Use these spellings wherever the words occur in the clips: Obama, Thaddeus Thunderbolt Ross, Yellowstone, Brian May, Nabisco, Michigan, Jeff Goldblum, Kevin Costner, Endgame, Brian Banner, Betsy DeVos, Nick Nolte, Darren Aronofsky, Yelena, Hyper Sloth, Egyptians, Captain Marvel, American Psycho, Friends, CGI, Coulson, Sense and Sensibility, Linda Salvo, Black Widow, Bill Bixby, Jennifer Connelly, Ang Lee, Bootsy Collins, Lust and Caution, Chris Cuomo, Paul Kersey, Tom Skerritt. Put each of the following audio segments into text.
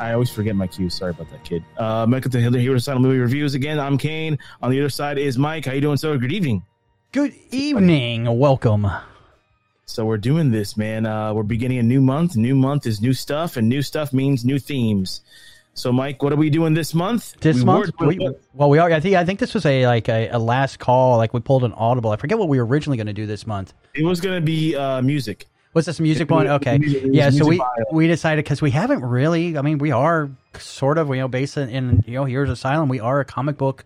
I always forget my cue. Sorry about that, kid. Michael to Hitler here with Silent Movie Reviews. Again, I'm Kane. On the other side is Mike. How you doing, sir? Good evening. Good evening. Welcome. So we're doing this, man. We're beginning a new month. New month is new stuff, and new stuff means new themes. So, Mike, what are we doing this month? Well, we are. I think this was a last call. Like, we pulled an audible. I forget what we were originally going to do this month. It was going to be music. Was this music one? Okay. Yeah, so we decided, because we haven't really, I mean, we are sort of, you know, based in, you know, Heroes of Asylum, we are a comic book,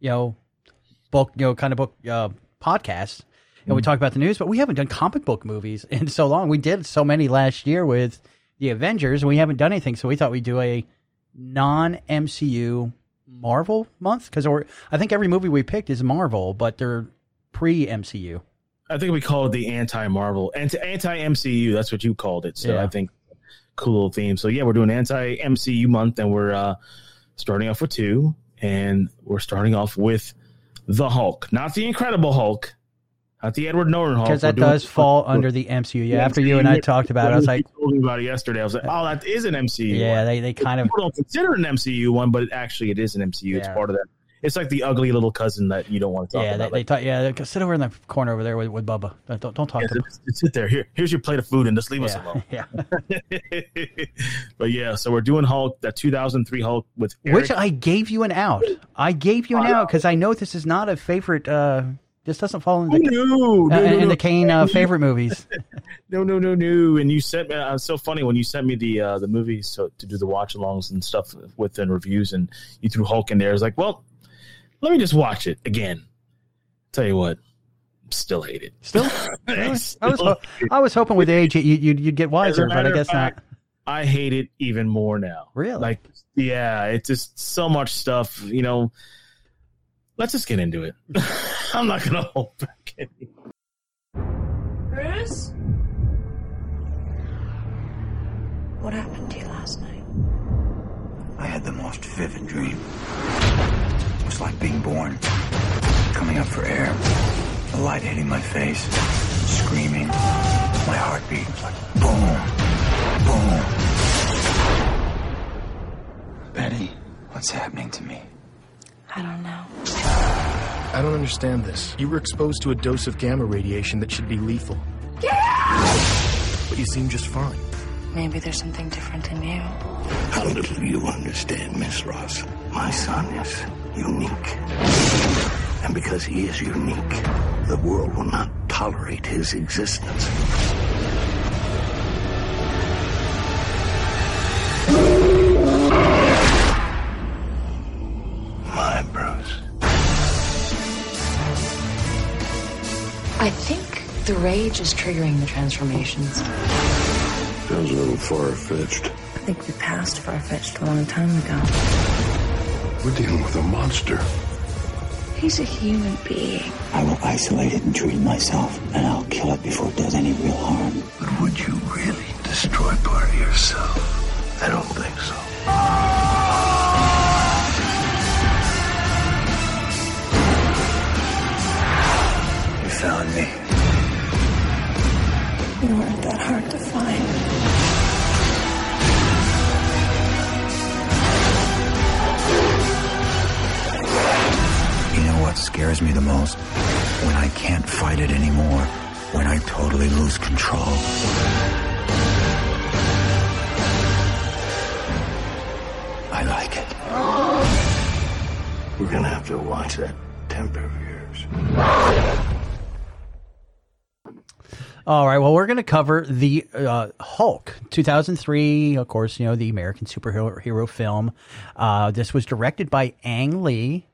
you know, podcast, and we talk about the news, but we haven't done comic book movies in so long. We did so many last year with the Avengers, and we haven't done anything, so we thought we'd do a non-MCU Marvel month, because I think every movie we picked is Marvel, but they're pre-MCU. I think we call it the anti-Marvel, anti-MCU. That's what you called it. So yeah. I think cool little theme. So yeah, we're doing anti-MCU month, and we're starting off with two, and we're starting off with the Hulk, not the Incredible Hulk, not the Edward Norton Hulk, because that does fall under the MCU. Yeah, after you and I talked about it, I was like, told me about it yesterday. I was like, oh, that is an MCU. Yeah, they kind of don't consider an MCU one, but actually it is an MCU. Yeah. It's part of that. It's like the ugly little cousin that you don't want to talk about. They sit over in the corner over there with Bubba. Don't talk to him. Sit there. Here's your plate of food and just leave us alone. Yeah. But yeah, so we're doing Hulk, that 2003 Hulk with Eric. Which I gave you an out. I gave you an out because I know this is not a favorite. This doesn't fall in the Kane favorite movies. No. And you sent me. It's so funny when you sent me the movies to do the watch-alongs and stuff with and reviews, and you threw Hulk in there. I was like, well, let me just watch it again. Tell you what, still hate it. Still? I was hoping with age you'd get wiser, but I guess not. I hate it even more now. Really? Like, yeah, it's just so much stuff. You know, let's just get into it. I'm not going to hold back anymore. Bruce? What happened to you last night? I had the most vivid dream. It was like being born, coming up for air, the light hitting my face, screaming, my heartbeat was like boom, boom. Betty, what's happening to me? I don't know. I don't understand this. You were exposed to a dose of gamma radiation that should be lethal. Get out! But you seem just fine. Maybe there's something different in you. How little you understand, Miss Ross. My son is unique. And because he is unique, the world will not tolerate his existence. My Bruce. I think the rage is triggering the transformations. Sounds a little far-fetched. I think we passed far-fetched a long time ago. We're dealing with a monster. He's a human being. I will isolate it and treat it myself, and I'll kill it before it does any real harm. But would you really destroy part of yourself? I don't think so. You found me. You weren't that hard to find. What scares me the most? When I can't fight it anymore. When I totally lose control. I like it. We're gonna have to watch that temper of yours. All right, well, we're gonna cover the Hulk 2003, of course, you know, the American superhero film. This was directed by Ang Lee,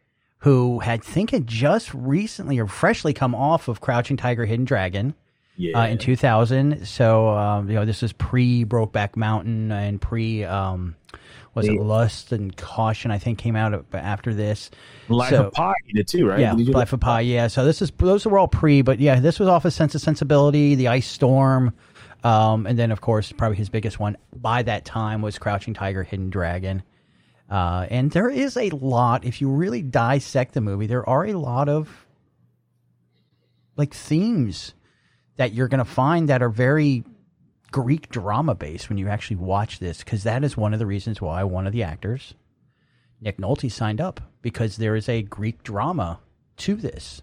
who had just recently or freshly come off of Crouching Tiger, Hidden Dragon in 2000. So, you know, this is pre-Brokeback Mountain and pre Lust and Caution, I think, came out after this. Life of Pi did too, right? Yeah, Life of Pi, yeah. So this is, those were all pre, but yeah, this was off of Sense and Sensibility, The Ice Storm, and then, of course, probably his biggest one by that time was Crouching Tiger, Hidden Dragon. And there is a lot, if you really dissect the movie, there are a lot of like themes that you're going to find that are very Greek drama based when you actually watch this, because that is one of the reasons why one of the actors, Nick Nolte, signed up, because there is a Greek drama to this.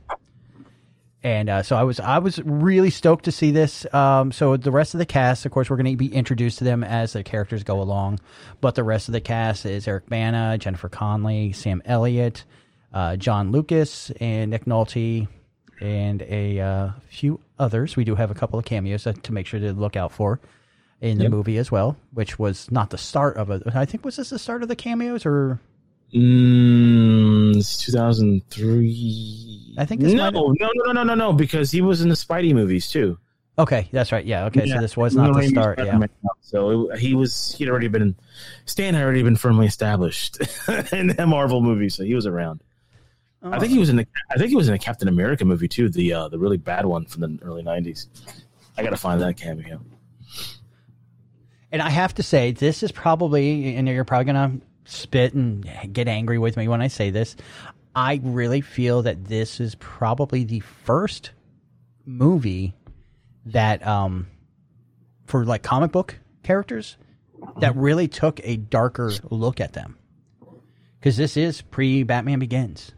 And so I was really stoked to see this. So the rest of the cast, of course, we're going to be introduced to them as their characters go along. But the rest of the cast is Eric Bana, Jennifer Connelly, Sam Elliott, John Lucas, and Nick Nolte, and a few others. We do have a couple of cameos to make sure to look out for in the movie as well, which was not the start of it. I think, was this the start of the cameos, or... It's 2003. I think this no, because he was in the Spidey movies too. Okay, that's right. Yeah, okay. Yeah. So this was not the start. Yeah. So he'd already been, Stan had already been firmly established in the Marvel movies, so he was around. Oh. I think he was in a Captain America movie too, the really bad one from the early '90s. I gotta find that cameo. And I have to say, this is probably, and you're probably gonna spit and get angry with me when I say this, I really feel that this is probably the first movie that, for like comic book characters, that really took a darker look at them. Because this is pre-Batman Begins.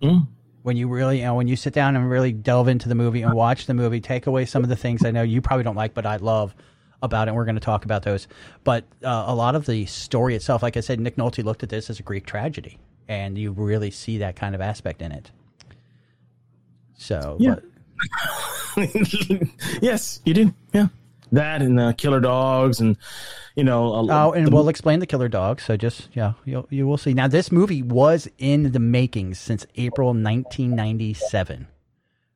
Mm. When you really, when you sit down and really delve into the movie and watch the movie, take away some of the things I know you probably don't like, but I love about it, and we're going to talk about those. But a lot of the story itself, like I said, Nick Nolte looked at this as a Greek tragedy, and you really see that kind of aspect in it. So, yeah. But... yes, you do. Yeah. That and the killer dogs and, we'll explain the killer dogs. So just, you will see. Now, this movie was in the makings since April 1997.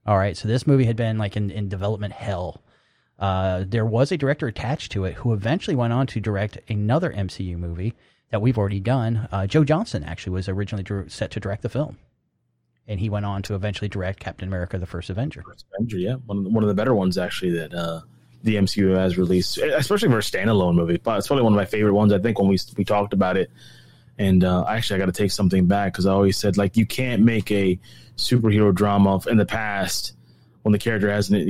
All right. So this movie had been like in development hell. There was a director attached to it who eventually went on to direct another MCU movie that we've already done. Joe Johnston actually was originally set to direct the film, and he went on to eventually direct Captain America: The First Avenger. First Avenger, yeah, one of the better ones actually that the MCU has released, especially for a standalone movie. But it's probably one of my favorite ones. I think when we talked about it, and actually I got to take something back, because I always said, like, you can't make a superhero drama in the past when the character hasn't,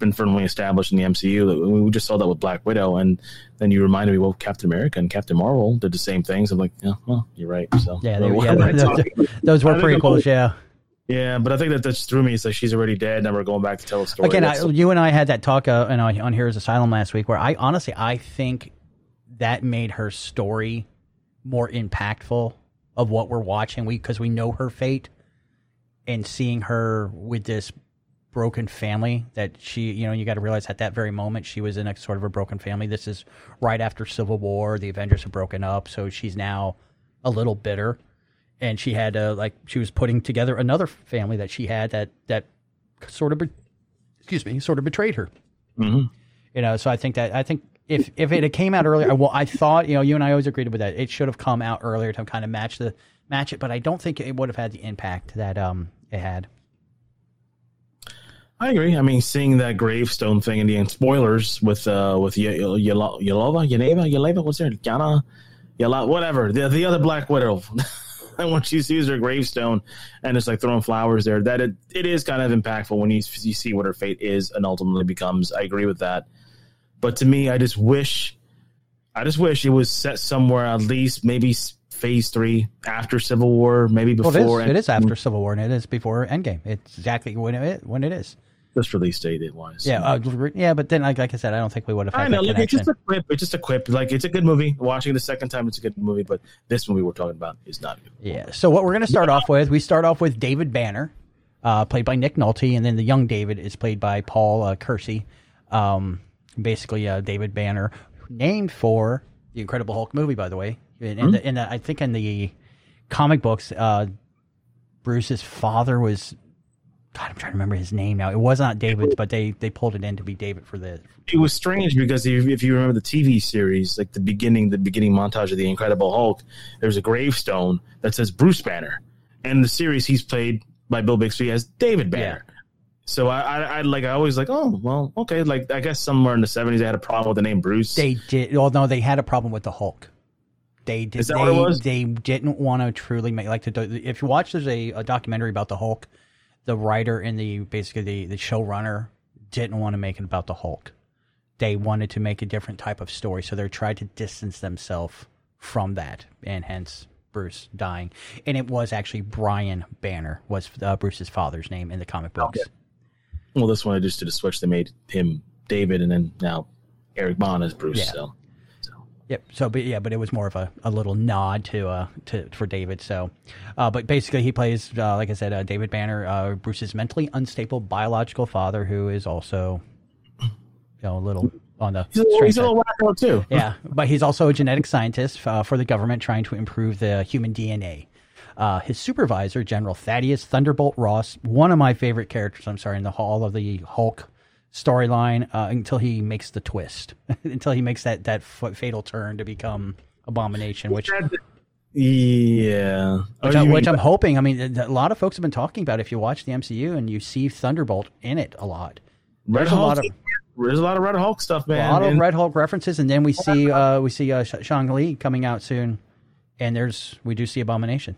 been firmly established in the MCU. We just saw that with Black Widow, and then you reminded me, well, Captain America and Captain Marvel did the same things. I'm like, yeah, well, you're right. So yeah, those were prequels, yeah. Yeah, but I think that threw me. It's like she's already dead, now we're going back to tell a story. Again, you and I had that talk on Heroes Asylum last week, where I think that made her story more impactful of what we're watching, because we know her fate, and seeing her with this broken family that she, you got to realize at that very moment she was in a sort of a broken family. This is right after Civil War. The Avengers have broken up, so she's now a little bitter, and she had she was putting together another family that she had that sort of betrayed her. Mm-hmm. So I think if it had came out earlier, I thought, you and I always agreed with that, it should have come out earlier to kind of match it, but I don't think it would have had the impact that it had. I agree. I mean, seeing that gravestone thing in the end, spoilers with Yelena, what's her name? Yana, whatever. The other Black Widow. And when she sees her gravestone and it's like throwing flowers there, that it is kind of impactful when you see what her fate is and ultimately becomes. I agree with that. But to me, I just wish it was set somewhere, at least maybe Phase 3, after Civil War, maybe before. Well, it is after Civil War, and it is before Endgame. It's exactly when it is. This release date it was. Yeah, but then, like I said, I don't think we would have had that connection. It's just a quip. Like, it's a good movie. Watching it the second time, it's a good movie, but this movie we're talking about is not a good movie. Yeah, so what we're going to start off with, we start off with David Banner, played by Nick Nolte, and then the young David is played by Paul Kersey. Basically, David Banner, named for the Incredible Hulk movie, by the way. I think in the comic books, Bruce's father was... God, I'm trying to remember his name now. It was not David, but they pulled it in to be David for this. It was strange because if you remember the TV series, like the beginning montage of The Incredible Hulk, there's a gravestone that says Bruce Banner. And in the series, he's played by Bill Bixby as David Banner. Yeah. So I always like, oh, well, okay. Like, I guess somewhere in the 70s, they had a problem with the name Bruce. They did. Well, no, they had a problem with the Hulk. They didn't want to truly make if you watch, there's a documentary about the Hulk, the writer and the show runner didn't want to make it about the Hulk. they wanted to make a different type of story, so they tried to distance themselves from that, and hence Bruce dying. And it was actually Brian Banner was Bruce's father's name in the comic books. Okay. Well, this one I just did a switch. They made him David, and then now Eric Bana is Bruce. Yeah. Yep. So, but yeah, but it was more of a little nod to for David. So, but basically, he plays like I said, David Banner, Bruce's mentally unstable biological father, who is also, you know, a little on the he's a little wacko too. Yeah, but he's also a genetic scientist for the government, trying to improve the human DNA. His supervisor, General Thaddeus Thunderbolt Ross, one of my favorite characters. I'm sorry, in the all of the Hulk storyline until he makes the twist, until he makes that fatal turn to become Abomination, which I'm hoping. I mean, a lot of folks have been talking about it. If you watch the MCU and you see Thunderbolt in it a lot, there's a lot of Red Hulk stuff, man. A lot of Red Hulk references, and then we see Shang Lee coming out soon, and we do see Abomination.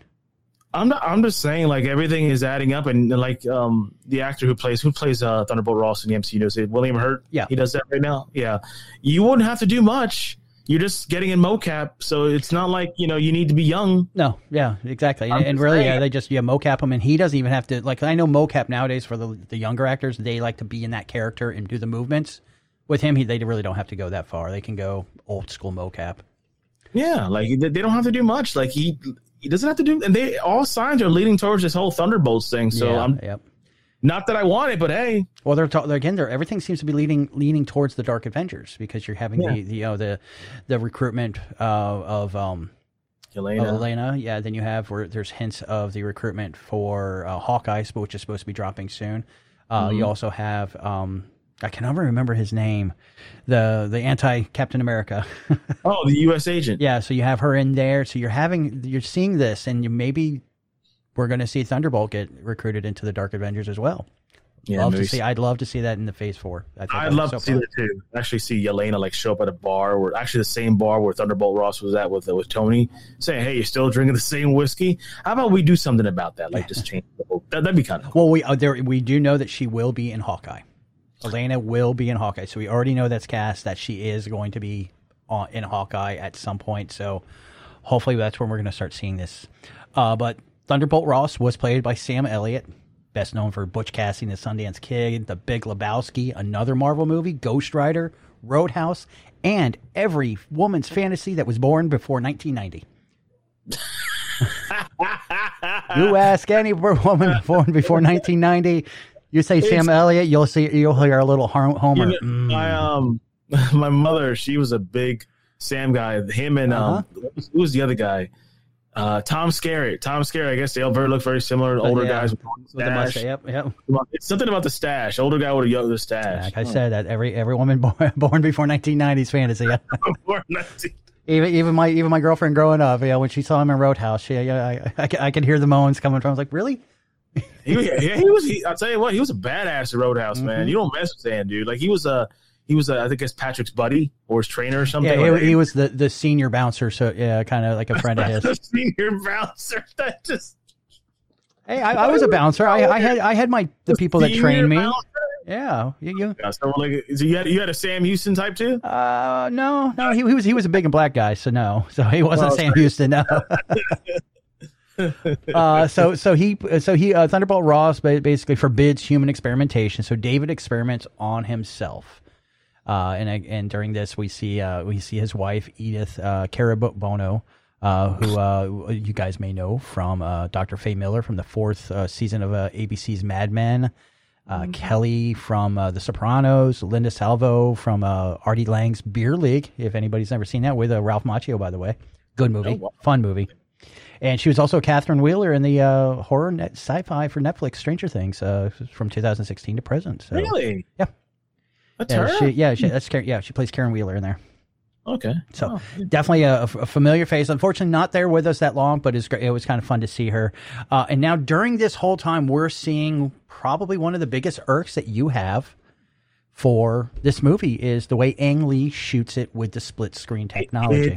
I'm just saying, like, everything is adding up, and like the actor who plays Thunderbolt Ross in the MCU knows it, William Hurt. Yeah, he does that right now. Yeah, you wouldn't have to do much. You're just getting in mocap, so it's not like you need to be young. No, yeah, exactly, they just mocap him, and he doesn't even have to. Like, I know mocap nowadays for the younger actors, they like to be in that character and do the movements. With him, they really don't have to go that far. They can go old school mocap. Yeah, like they don't have to do much. Like he doesn't have to do, and all signs are leading towards this whole Thunderbolts thing. So not that I want it, but hey. Well, everything seems to be leaning towards the Dark Avengers, because you're having the recruitment of Yelena. Yeah, then you have where there's hints of the recruitment for Hawkeye, which is supposed to be dropping soon. You also have I can never remember his name, the anti Captain America. Oh, the U.S. agent. Yeah, so you have her in there. So you're seeing this, and maybe we're going to see Thunderbolt get recruited into the Dark Avengers as well. Yeah, I'd love to see that in the Phase 4. I'd love to see that too. Actually, see Yelena show up at a bar, the same bar where Thunderbolt Ross was at with Tony, saying, "Hey, you're still drinking the same whiskey? How about we do something about that? Like, just change the whole." That'd be kind of cool. Well, we do know that she will be in Hawkeye. Yelena will be in Hawkeye, so we already know that's cast, that she is going to be in Hawkeye at some point. So hopefully that's when we're going to start seeing this. But Thunderbolt Ross was played by Sam Elliott, best known for Butch Cassidy and the Sundance Kid, The Big Lebowski, another Marvel movie, Ghost Rider, Roadhouse, and every woman's fantasy that was born before 1990. You ask any woman born before 1990. You say Sam Elliott, you'll hear a little Homer. My mother, she was a big Sam guy. Him and who was the other guy? Tom Skerritt. Tom Skerritt. I guess they all look very similar. Older guys with mustache. It's something about the stash. Older guy with a younger stash. Like I said, that every woman born before 1990s fantasy. Even my girlfriend growing up, when she saw him in Roadhouse, I could hear the moans coming from. I was like, really? I'll tell you what, he was a badass at Roadhouse, man. You don't mess with Stan, dude. Like, I think it's Patrick's buddy or his trainer or something. Yeah, he was the senior bouncer, so yeah, kind of like a friend of his. The senior bouncer. That just. Hey, I was a bouncer. I had the people that trained me. Bouncer? Yeah, you had a Sam Houston type too? No, he was a big and black guy, so no, so he wasn't Sam Houston. No. So Thunderbolt Ross basically forbids human experimentation. So David experiments on himself, and during this we see his wife Edith Carabono, who you guys may know from Dr. Faye Miller from the fourth season of ABC's Mad Men, Kelly from The Sopranos, Linda Salvo from Artie Lang's Beer League. If anybody's never seen that, with Ralph Macchio, by the way, good movie, fun movie. And she was also Catherine Wheeler in the horror sci-fi for Netflix, Stranger Things, from 2016 to present. So, really? Yeah. That's her? She plays Karen Wheeler in there. Okay. So definitely a familiar face. Unfortunately, not there with us that long, but it was kind of fun to see her. And now during this whole time, we're seeing probably one of the biggest irks that you have for this movie is the way Ang Lee shoots it with the split screen technology.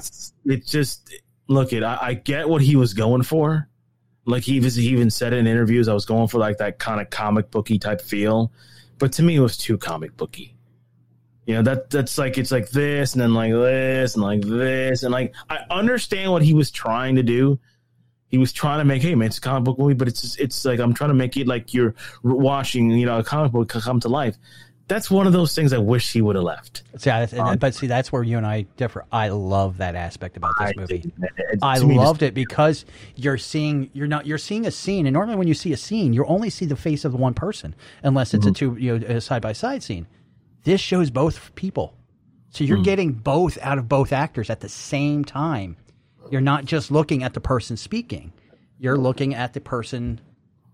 I get what he was going for. Like, he even said in interviews, I was going for, like, that kind of comic booky type feel. But to me, it was too comic booky. You know, that's like, it's like this and then like this and like this. And like, I understand what he was trying to do. He was trying to make, hey man, it's a comic book movie, but it's like, I'm trying to make it like you're watching, you know, a comic book come to life. That's one of those things I wish he would have left. Yeah, but see, that's where you and I differ. I love that aspect about this movie. I loved it because you're seeing a scene, and normally when you see a scene, you only see the face of one person, unless it's a side by side scene. This shows both people, so you're getting both out of both actors at the same time. You're not just looking at the person speaking; you're looking at the person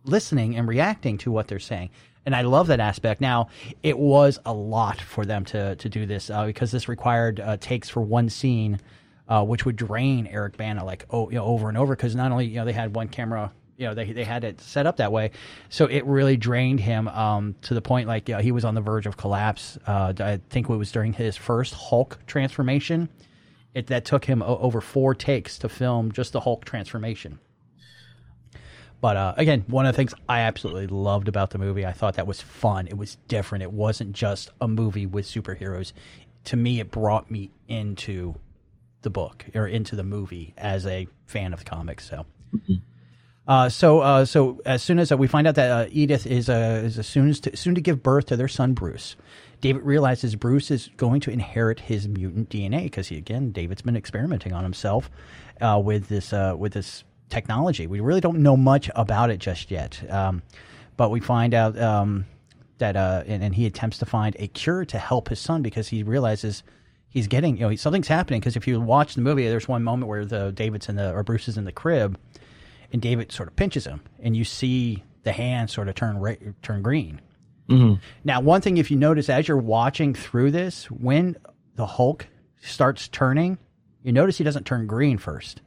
listening and reacting to what they're saying. And I love that aspect. Now, it was a lot for them to do this because this required takes for one scene, which would drain Eric Bana over and over. Because not only they had one camera, they had it set up that way, so it really drained him to the point he was on the verge of collapse. I think it was during his first Hulk transformation. That took him over 4 takes to film just the Hulk transformation. But again, one of the things I absolutely loved about the movie, I thought that was fun. It was different. It wasn't just a movie with superheroes. To me, it brought me into the book or into the movie as a fan of comics. So, so as soon as we find out that Edith is soon to give birth to their son Bruce, David realizes Bruce is going to inherit his mutant DNA because David's been experimenting on himself with this technology. We really don't know much about it just yet, but we find out that and he attempts to find a cure to help his son because he realizes he's getting something's happening. Because if you watch the movie, there's one moment where Bruce is in the crib, and David sort of pinches him, and you see the hand sort of turn green. Mm-hmm. Now, one thing, if you notice as you're watching through this, when the Hulk starts turning, you notice he doesn't turn green first.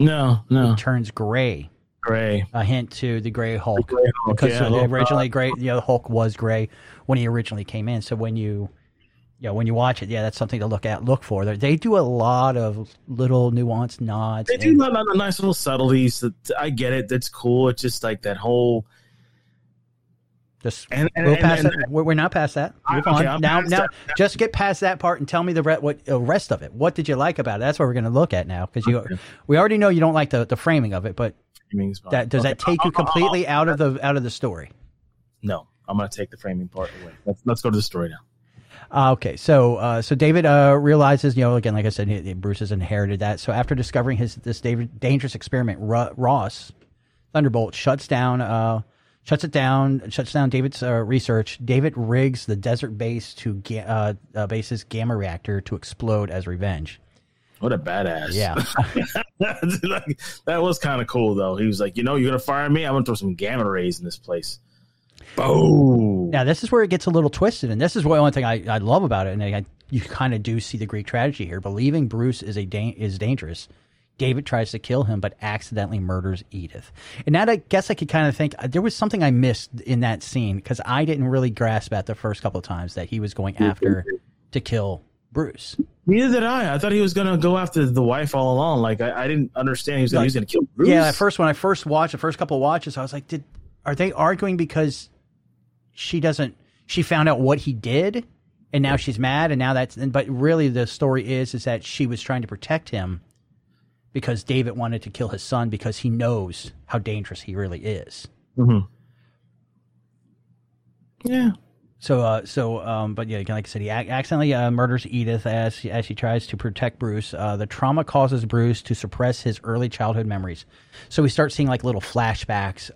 No. It turns gray. A hint to the Gray Hulk. The Gray Hulk, because originally gray, the Hulk was gray when he originally came in. So when you watch it, that's something to look for. They do a lot of little nuanced nods. They do a lot of nice little subtleties. That I get it. That's cool. It's just like that whole. We're not past that. Just get past that part and tell me the rest of it. What did you like about it? That's what we're going to look at now, because we already know you don't like the framing of it. But does that take you completely out of the story? No, I'm going to take the framing part away. Let's go to the story now. Okay, so David realizes, again, like I said, Bruce has inherited that. So after discovering this dangerous experiment, Ross Thunderbolt shuts down David's research. David rigs the desert base to base's gamma reactor to explode as revenge. What a badass! Yeah, that was kind of cool though. He was like, you're gonna fire me. I'm gonna throw some gamma rays in this place. Boom! Now this is where it gets a little twisted, and this is the only thing I love about it. And you kind of do see the Greek tragedy here. Believing Bruce is dangerous. David tries to kill him, but accidentally murders Edith. And now I guess I could kind of think there was something I missed in that scene, because I didn't really grasp at the first couple of times that he was going after to kill Bruce. Neither did I. I thought he was going to go after the wife all along. Like I didn't understand he was going to kill Bruce. Yeah, at first when I first watched the first couple of watches, I was like, are they arguing because she found out what he did, and now she's mad, and now but really the story is that she was trying to protect him, because David wanted to kill his son because he knows how dangerous he really is. Mm-hmm. Yeah. Again, like I said, he accidentally murders Edith as she tries to protect Bruce. The trauma causes Bruce to suppress his early childhood memories. So we start seeing little flashbacks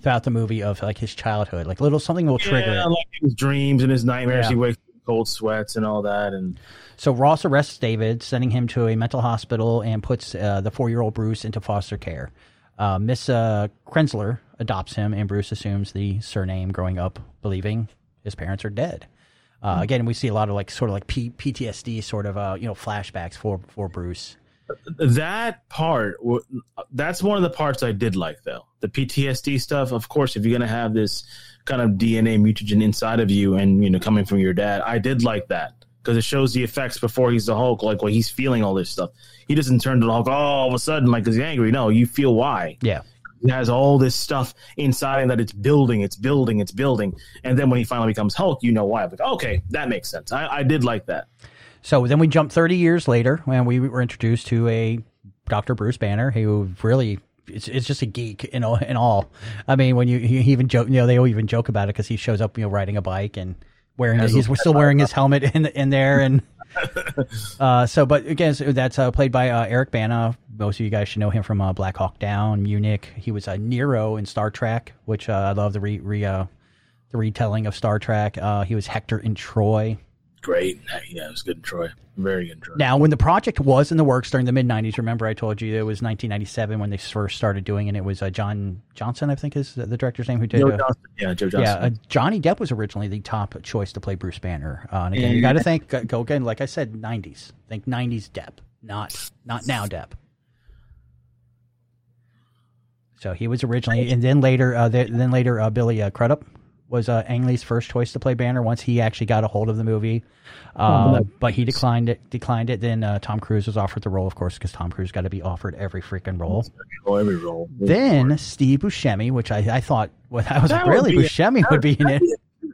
throughout the movie of his childhood, something will trigger it. Like his dreams and his nightmares. Yeah. He wakes up cold sweats and all that. And so Ross arrests David, sending him to a mental hospital, and puts the 4-year-old Bruce into foster care. Miss Krenzler adopts him, and Bruce assumes the surname, growing up believing his parents are dead. Again, we see a lot of PTSD flashbacks for Bruce. That part, that's one of the parts I did like, though. The PTSD stuff, of course, if you're going to have this kind of DNA mutagen inside of you and, coming from your dad, I did like that. Because it shows the effects before he's the Hulk, what he's feeling, all this stuff. He doesn't turn to the Hulk all of a sudden because he's angry. No, you feel why. Yeah. It has all this stuff inside, and that it's building. And then when he finally becomes Hulk, you know why. I'm like, okay, that makes sense. I did like that. So then we jump 30 years later when we were introduced to a Dr. Bruce Banner, who really... It's just a geek, you know, and all. I mean, when he even joke, you know, they all even joke about it because he shows up, you know, riding a bike and wearing his, he's still wearing his helmet in there, and so. But again, so that's played by Eric Bana. Most of you guys should know him from Black Hawk Down, Munich. He was Nero in Star Trek, which I love the retelling of Star Trek. He was Hector in Troy. Great. Yeah, it was good in Troy. Very good in Troy. Now, when the project was in the works during the mid-90s, remember I told you it was 1997 when they first started doing it. It was John Johnson, I think is the director's name, who did it. Yeah, Joe Johnston. Yeah, Johnny Depp was originally the top choice to play Bruce Banner. And again, you got to think, go again, like I said, 90s. Think 90s Depp, not now Depp. So he was originally, and then later, Billy Crudup was Ang Lee's first choice to play Banner once he actually got a hold of the movie. But he declined it. Then Tom Cruise was offered the role, of course, because Tom Cruise got to be offered every freaking role. Then Steve Buscemi, which I thought, well, I was like, really? Buscemi would be in it.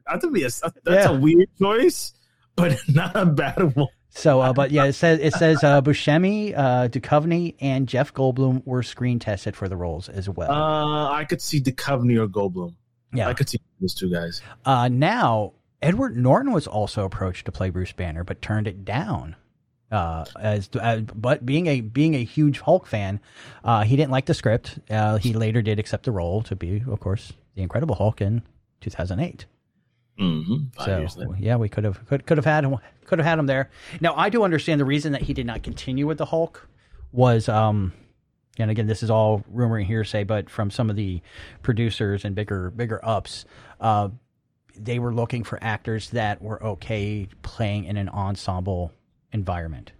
That's a weird choice, but not a bad one. So, but yeah, it says Buscemi, Duchovny, and Jeff Goldblum were screen tested for the roles as well. I could see Duchovny or Goldblum. Yeah, I could see those two guys. Now, Edward Norton was also approached to play Bruce Banner, but turned it down. But being a huge Hulk fan, he didn't like the script. He later did accept the role to be, of course, the Incredible Hulk in 2008. Mm-hmm. So yeah, we could have had him there. Now I do understand the reason that he did not continue with the Hulk was. And again, this is all rumor and hearsay, but from some of the producers and bigger ups, they were looking for actors that were okay playing in an ensemble environment.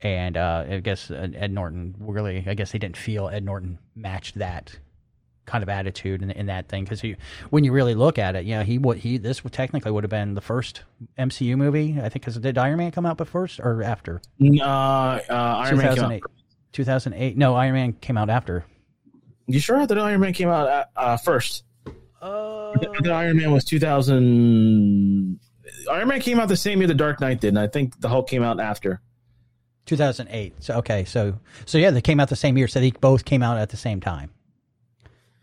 And I guess Ed Norton really, they didn't feel Ed Norton matched that kind of attitude in that thing, because when you really look at it, you know, this would technically would have been the first MCU movie, I think, because did Iron Man come out first or after? Iron Man came out. 2008. No, Iron Man came out after. You sure? I thought Iron Man came out first. The Iron Man was 2000. Iron Man came out the same year the Dark Knight did, and I think the Hulk came out after. 2008. So okay, so yeah, they came out the same year. So they both came out at the same time.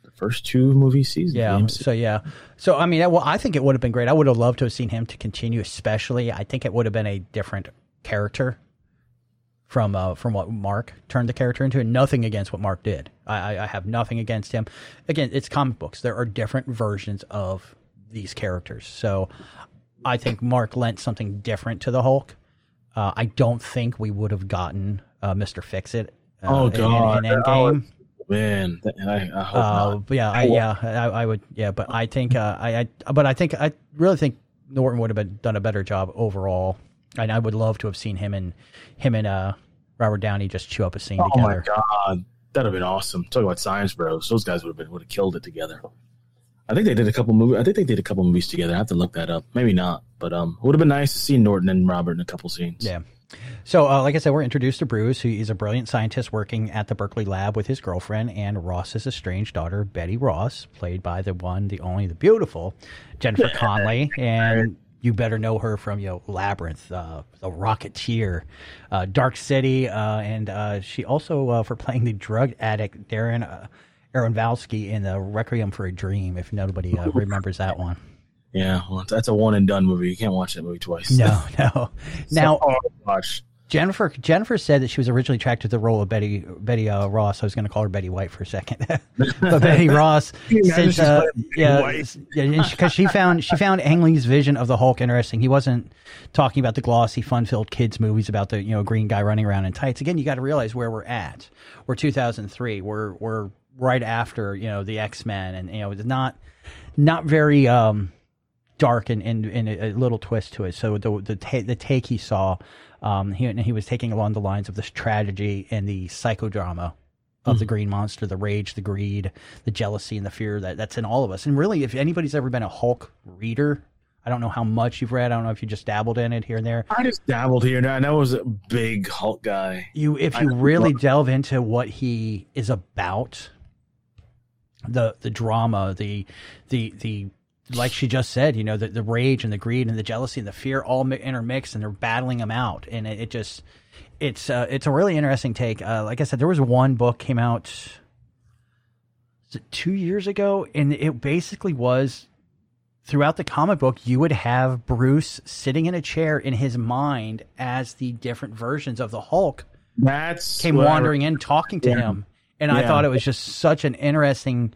The first two movie seasons. Yeah. So yeah. So I mean, I think it would have been great. I would have loved to have seen him to continue, especially. I think it would have been a different character. From what Mark turned the character into, and nothing against what Mark did. I have nothing against him. Again, it's comic books. There are different versions of these characters. So I think Mark lent something different to the Hulk. I don't think we would have gotten Mr. Fix-It in Endgame. Man, I hope not. Yeah, I would. Yeah, but I think I really think Norton would have done a better job overall. And I would love to have seen him and Robert Downey just chew up a scene together. Oh my god, that'd have been awesome! Talk about science bros; those guys would have killed it together. I think they did a couple movies together. I have to look that up. Maybe not, but it would have been nice to see Norton and Robert in a couple scenes. Yeah. So, like I said, we're introduced to Bruce, who is a brilliant scientist working at the Berkeley lab with his girlfriend and Ross's estranged daughter, Betty Ross, played by the one, the only, the beautiful Jennifer Connelly, and. You better know her from, you know, Labyrinth, The Rocketeer, Dark City, and she also for playing the drug addict Darren Aronofsky in the Requiem for a Dream. If nobody remembers that one, yeah, well, that's a one and done movie. You can't watch that movie twice. No. Now, Jennifer said that she was originally attracted to the role of Betty Ross. I was going to call her Betty White for a second, but Betty Ross, because she found Ang Lee's vision of the Hulk interesting. He wasn't talking about the glossy, fun-filled kids movies about the green guy running around in tights. Again, you got to realize where we're at. We're 2003. We're right after the X-Men, and it's not very dark and a little twist to it. So the take he saw. He was taking along the lines of this tragedy and the psychodrama of the green monster, the rage, the greed, the jealousy, and the fear that's in all of us. And really, if anybody's ever been a Hulk reader, I don't know how much you've read. I don't know if you just dabbled in it here and there. I just dabbled here and there. And I was a big Hulk guy. If you really delve into what he is about, the drama, the like she just said, you know, the rage and the greed and the jealousy and the fear all intermixed, and they're battling them out. And it just, it's a really interesting take. Like I said, there was one book came out, was it 2 years ago? And it basically was, throughout the comic book, you would have Bruce sitting in a chair in his mind as the different versions of the Hulk came wandering in, talking to him. And I thought it was just such an interesting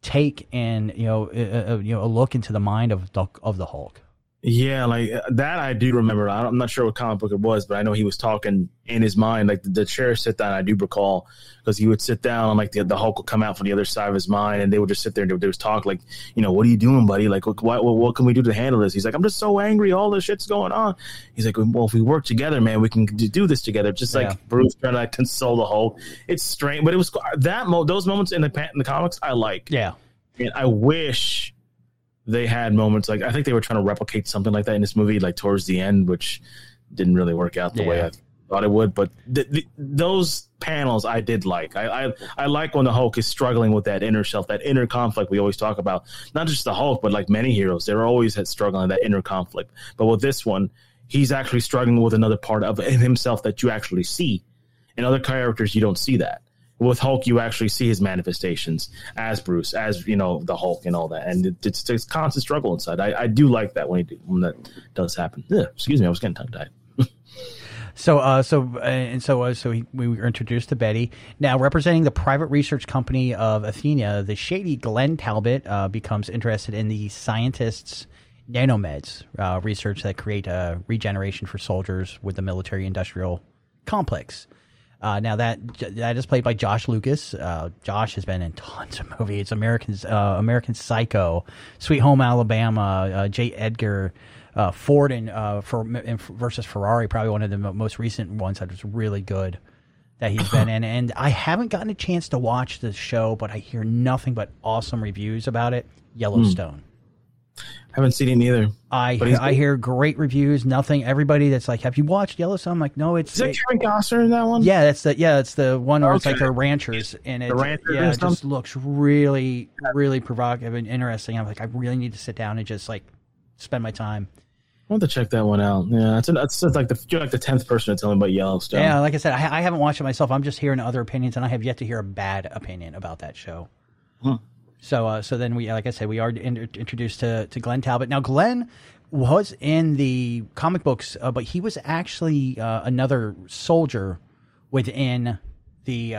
take, and you know, a look into the mind of the Hulk. Yeah, like that I do remember. I'm not sure what comic book it was, but I know he was talking in his mind. Like the chair sit down, I do recall, because he would sit down and like the Hulk would come out from the other side of his mind, and they would just sit there and they would talk like, you know, what are you doing, buddy? Like, what can we do to handle this? He's like, I'm just so angry. All this shit's going on. He's like, well, if we work together, man, we can do this together. Just like Bruce trying to like, console the Hulk. It's strange, but it was those moments in the comics I like. Yeah, and I wish they had moments like, I think they were trying to replicate something like that in this movie, like towards the end, which didn't really work out the way I thought it would. But those panels I did like. I like when the Hulk is struggling with that inner self, that inner conflict we always talk about. Not just the Hulk, but like many heroes, they're always struggling with that inner conflict. But with this one, he's actually struggling with another part of himself that you actually see. In other characters, you don't see that. With Hulk, you actually see his manifestations as Bruce, as, you know, the Hulk and all that. And it's constant struggle inside. I do like that when that does happen. Yeah, excuse me, I was getting tongue-tied. So we were introduced to Betty. Now, representing the private research company of Athena, the shady Glenn Talbot becomes interested in the scientists' nanomeds, research that create regeneration for soldiers with the military-industrial complex. Now that is played by Josh Lucas. Josh has been in tons of movies. American Psycho, Sweet Home Alabama, J. Edgar Ford and versus Ferrari, probably one of the most recent ones that was really good that he's been in. And I haven't gotten a chance to watch the show, but I hear nothing but awesome reviews about it. Yellowstone. I haven't seen it either. I hear great reviews. Nothing. Everybody that's like, "Have you watched Yellowstone?" I'm like, "No, it's." Is that Kevin Costner in that one? Yeah, that's the one where it's like they're ranchers, and it just looks really, really provocative and interesting. I'm like, I really need to sit down and just like spend my time. I want to check that one out. Yeah, it's like you're like the 10th person to tell me about Yellowstone. Yeah, like I said, I haven't watched it myself. I'm just hearing other opinions, and I have yet to hear a bad opinion about that show. Hmm. So then we, like I said, we are introduced to Glenn Talbot. Now, Glenn was in the comic books, but he was actually another soldier within the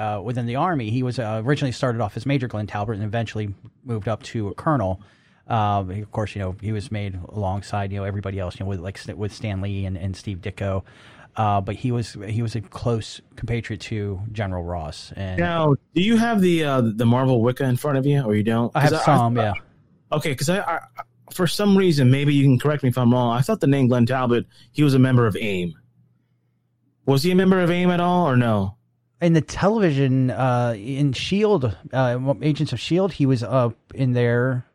army. He was originally started off as Major Glenn Talbot and eventually moved up to a colonel. Of course, you know, he was made alongside, you know, everybody else, you know, with Stan Lee and Steve Ditko. But he was a close compatriot to General Ross. And now, do you have the Marvel Wicca in front of you, or you don't? I have some, yeah. Okay, because I for some reason, maybe you can correct me if I'm wrong, I thought the name Glenn Talbot, he was a member of AIM. Was he a member of AIM at all, or no? In the television, in S.H.I.E.L.D., Agents of S.H.I.E.L.D., he was up in there.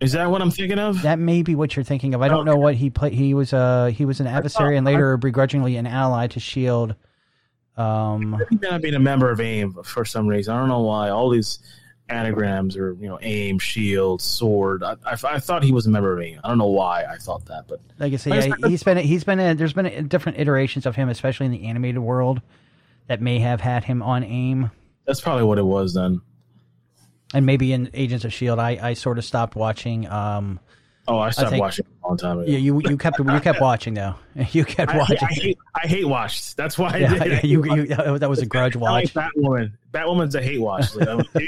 Is that what I'm thinking of? That may be what you're thinking of. I don't know what he played. He was an adversary and later begrudgingly an ally to S.H.I.E.L.D. I think that I've been a member of AIM for some reason. I don't know why. All these anagrams are, you know, AIM, S.H.I.E.L.D., Sword. I thought he was a member of AIM. I don't know why I thought that, but like I say, yeah, there's been different iterations of him, especially in the animated world, that may have had him on AIM. That's probably what it was then. And maybe in Agents of S.H.I.E.L.D., I sort of stopped watching. I stopped watching a long time ago. Yeah, you kept watching though. You kept watching. I hate watched. That's why. That was a grudge watch. I like Batwoman. Batwoman's a hate watch. Like, I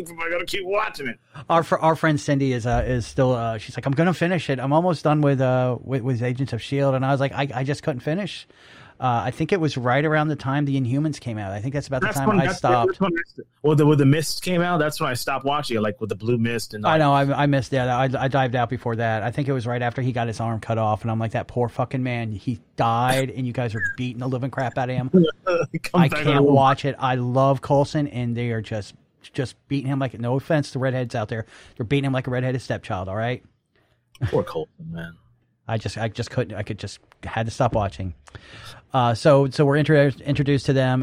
gotta keep watching it. Our friend Cindy is still. She's like, I'm gonna finish it. I'm almost done with Agents of S.H.I.E.L.D., and I was like, I just couldn't finish. I think it was right around the time the Inhumans came out. I think that's about the time I stopped. Well, when the mist came out, that's when I stopped watching it, like with the blue mist. And I know I missed that. I dived out before that. I think it was right after he got his arm cut off, and I'm like, that poor fucking man. He died, and you guys are beating the living crap out of him. I can't watch it. I love Coulson, and they are just beating him like, no offense to redheads out there, they're beating him like a redheaded stepchild. All right. Poor Coulson, man. I just couldn't. I could just had to stop watching. So we're introduced to them,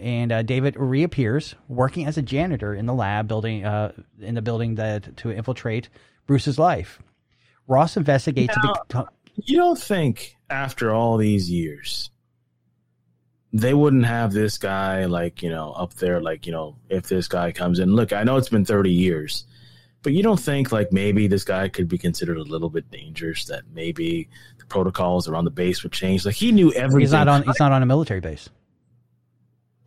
and David reappears working as a janitor in the lab building, to infiltrate Bruce's life. Ross investigates. You don't think after all these years they wouldn't have this guy up there, if this guy comes in? Look, I know it's been 30 years. But you don't think maybe this guy could be considered a little bit dangerous? That maybe the protocols around the base would change. He knew everything. He's not on a military base.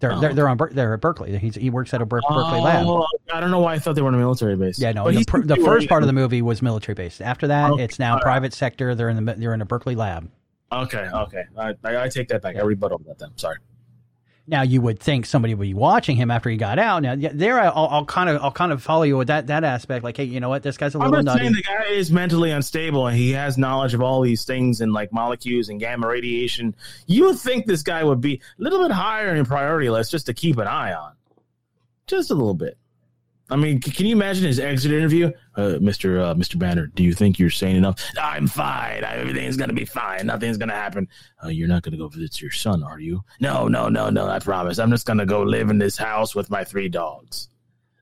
They're at Berkeley. He works at a Berkeley lab. I don't know why I thought they were on a military base. Yeah, no. The first part of the movie was military base. After that, it's now private sector. They're in a Berkeley lab. Okay. I take that back. Yeah. I rebuttal about them. Sorry. Now you would think somebody would be watching him after he got out. Now there, I'll kind of follow you with that aspect. Like, hey, you know what? This guy's a little nutty. I'm not saying the guy is mentally unstable, and he has knowledge of all these things and molecules and gamma radiation. You would think this guy would be a little bit higher in priority list just to keep an eye on, just a little bit. I mean, can you imagine his exit interview, Mr. Banner? Do you think you're sane enough? I'm fine. Everything's gonna be fine. Nothing's gonna happen. You're not gonna go visit your son, are you? No. I promise. I'm just gonna go live in this house with my 3 dogs.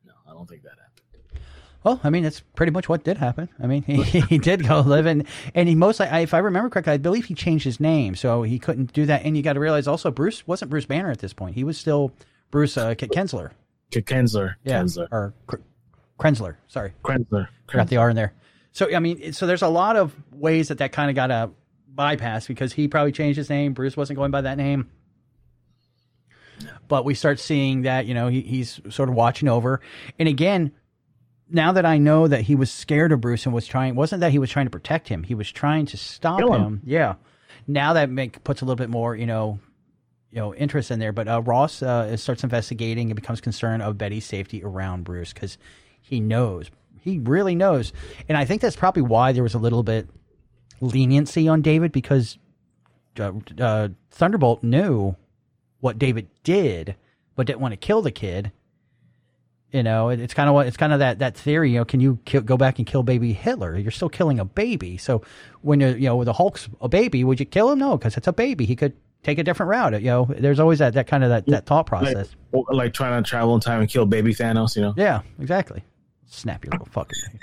No, I don't think that happened. Well, I mean, that's pretty much what did happen. I mean, he did go live in, and he mostly, if I remember correctly, I believe he changed his name, so he couldn't do that. And you got to realize also, Bruce wasn't Bruce Banner at this point. He was still Bruce Krenzler. Krenzler. Sorry, Krenzler. Got the R in there. So I mean, so there's a lot of ways that kind of got a bypass because he probably changed his name. Bruce wasn't going by that name, but we start seeing that he's sort of watching over. And again, now that I know that he was scared of Bruce and wasn't that he was trying to protect him? He was trying to stop him. Yeah. Now that puts a little bit more interest in there, but Ross starts investigating and becomes concerned of Betty's safety around Bruce because he really knows, and I think that's probably why there was a little bit leniency on David because Thunderbolt knew what David did, but didn't want to kill the kid. It's kind of that theory. Can you go back and kill baby Hitler? You're still killing a baby. So when the Hulk's a baby, would you kill him? No, because it's a baby. He could take a different route. There's always that thought process. Like trying to travel in time and kill baby Thanos, Yeah, exactly. Snap your little fucking.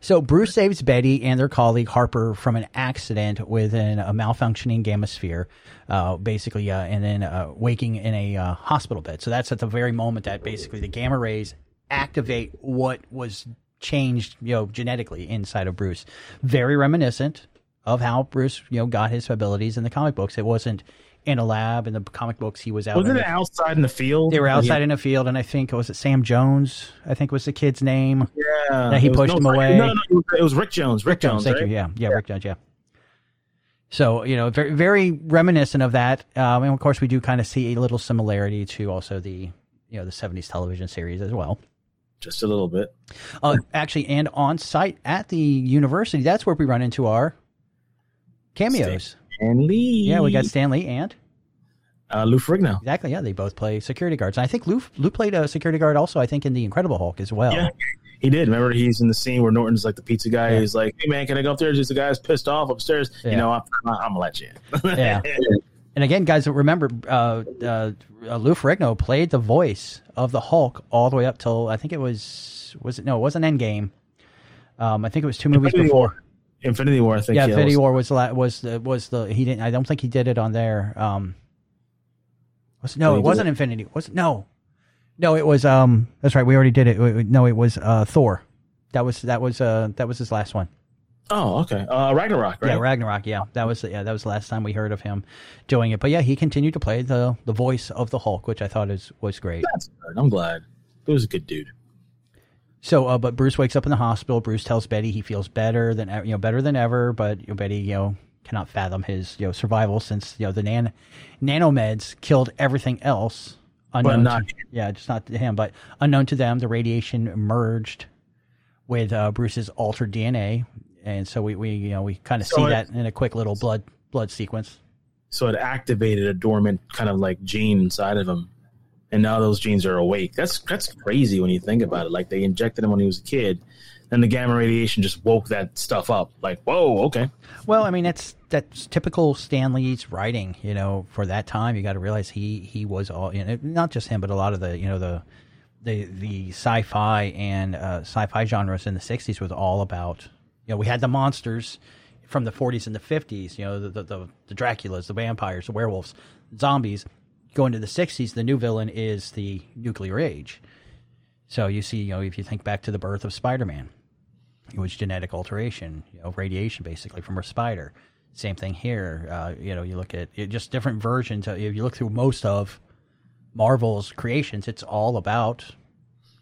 So Bruce saves Betty and their colleague Harper from an accident within a malfunctioning gamma sphere, and then waking in a hospital bed. So that's at the very moment that basically the gamma rays activate what was changed, genetically inside of Bruce. Very reminiscent of how Bruce, got his abilities in the comic books. It wasn't in a lab. In the comic books, he was out. Wasn't it outside in the field? They were outside in a field, and I think, was it Sam Jones? I think was the kid's name. Yeah. That he pushed him away. No, it was Rick Jones. Rick Jones, thank you. Yeah, Rick Jones, yeah. So, very, very reminiscent of that. And, of course, we do kind of see a little similarity to also the, the 70s television series as well. Just a little bit. Actually, and on site at the university, that's where we run into our cameos. Stan Lee. Yeah, we got Stan Lee and Lou Ferrigno. Exactly. Yeah, they both play security guards. And I think Lou played a security guard also. I think in the Incredible Hulk as well. Yeah, he did. Remember, he's in the scene where Norton's like the pizza guy. Yeah. He's like, "Hey man, can I go upstairs? There's a guy's pissed off upstairs. Yeah. I'm gonna let you in." Yeah. And again, guys, remember Lou Ferrigno played the voice of the Hulk all the way up till I think it was it? No, it wasn't Endgame. I think it was 2 movies before. Infinity War, I think. Yeah, Infinity War was the he didn't. I don't think he did it on there. It wasn't Infinity. No, it was. That's right. We already did it. No, it was Thor. That was his last one. Oh, okay. Ragnarok, right? Yeah, Ragnarok. Yeah, that was the last time we heard of him doing it. But yeah, he continued to play the voice of the Hulk, which I thought was great. That's good. I'm glad. He was a good dude. So, but Bruce wakes up in the hospital. Bruce tells Betty he feels better than ever, but Betty, cannot fathom his survival since the nanomeds killed everything else. Unknown, but not to, yeah, just not to him, but unknown to them, the radiation merged with Bruce's altered DNA, and so we kind of see that in a quick little blood sequence. So it activated a dormant kind of like gene inside of him. And now those genes are awake. That's crazy when you think about it. Like they injected him when he was a kid. and the gamma radiation just woke that stuff up. Like, whoa, okay. Well, I mean, that's typical Stan Lee's writing, you know, for that time. You got to realize he was all, you know, not just him, but a lot of the, you know, the sci-fi and sci-fi genres in the 60s was all about, you know, we had the monsters from the 40s and the 50s, you know, the Draculas, the vampires, the werewolves, zombies. Go into the 60s, the new villain is the nuclear age. So you see, you know, if you think back to the birth of Spider-Man, it was genetic alteration, you know, radiation basically from a spider. Same thing here. You know, you look at it, just different versions. If you look through most of Marvel's creations, it's all about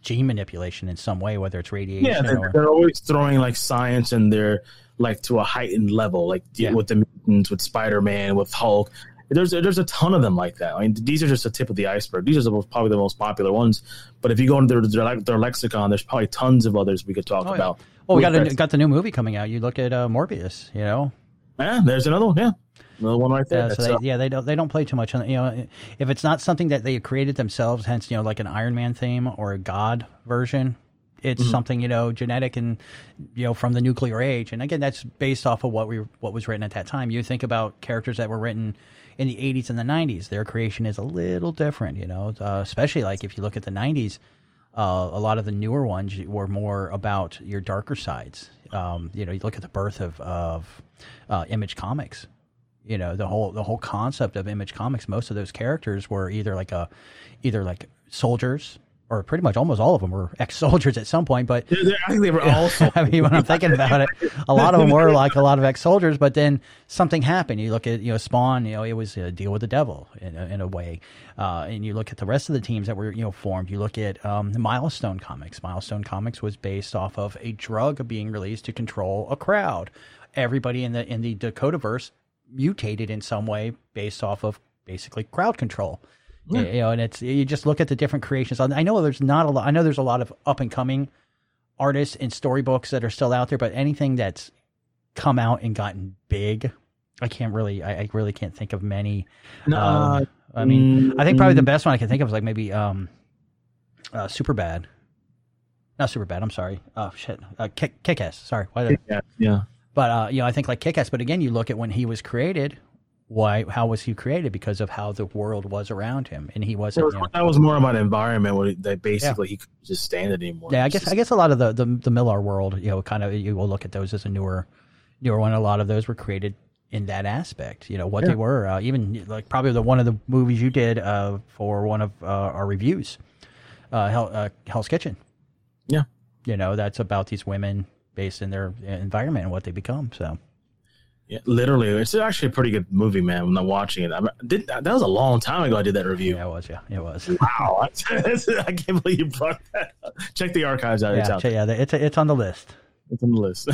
gene manipulation in some way, whether it's radiation. Yeah, they're always throwing like science in there, like to a heightened level, like with the mutants, with Spider-Man, with Hulk. There's a ton of them like that. I mean, these are just the tip of the iceberg. These are probably the most popular ones. But if you go into their lexicon, there's probably tons of others we could talk about. Well, we got the new movie coming out. You look at Morbius, you know. Yeah, there's another one. Yeah, another one right there. They don't play too much on, you know, if it's not something that they created themselves. Hence, you know, like an Iron Man theme or a God version. It's something, you know, genetic and, you know, from the nuclear age. And again, that's based off of what was written at that time. You think about characters that were written in the 80s and the 90s, their creation is a little different, you know, especially like if you look at the 90s, a lot of the newer ones were more about your darker sides. You know, you look at the birth of Image Comics. You know, the whole concept of Image Comics, most of those characters were either like soldiers, or pretty much almost all of them were ex-soldiers at some point, but I think they were all soldiers. I mean, when I'm thinking about it, a lot of them were like a lot of ex-soldiers, but then something happened. You look at, you know, Spawn, you know, it was a deal with the devil in a way. And you look at the rest of the teams that were, you know, formed. You look at the Milestone Comics. Milestone Comics was based off of a drug being released to control a crowd. Everybody in the Dakotaverse mutated in some way based off of basically crowd control. Yeah. You know, and it's, you just look at the different creations. I know there's not a lot. I know there's a lot of up and coming artists and storybooks that are still out there, but anything that's come out and gotten big, I really can't think of many. No, I mean, I think probably the best one I can think of is like maybe Superbad. Not Superbad. I'm sorry. Oh shit. Kick-Ass. Sorry. Kick-Ass, yeah. But you know, I think like Kick-Ass. But again, you look at when he was created. Why? How was he created? Because of how the world was around him, and he wasn't. You know, that was more about environment, where that basically he couldn't just stand it anymore. Yeah, I guess a lot of the Millar world, you know, kind of you will look at those as a newer one. A lot of those were created in that aspect. You know what they were. Even like probably one of the movies you did for one of our reviews, Hell's Kitchen. Yeah, you know, that's about these women based in their environment and what they become. So. Yeah, literally, it's actually a pretty good movie, man. When I'm watching it, that was a long time ago. I did that review. Yeah, it was. Yeah, it was. Wow, I can't believe you brought that up. Check the archives out. Yeah, it's out. Yeah, it's on the list. It's on the list.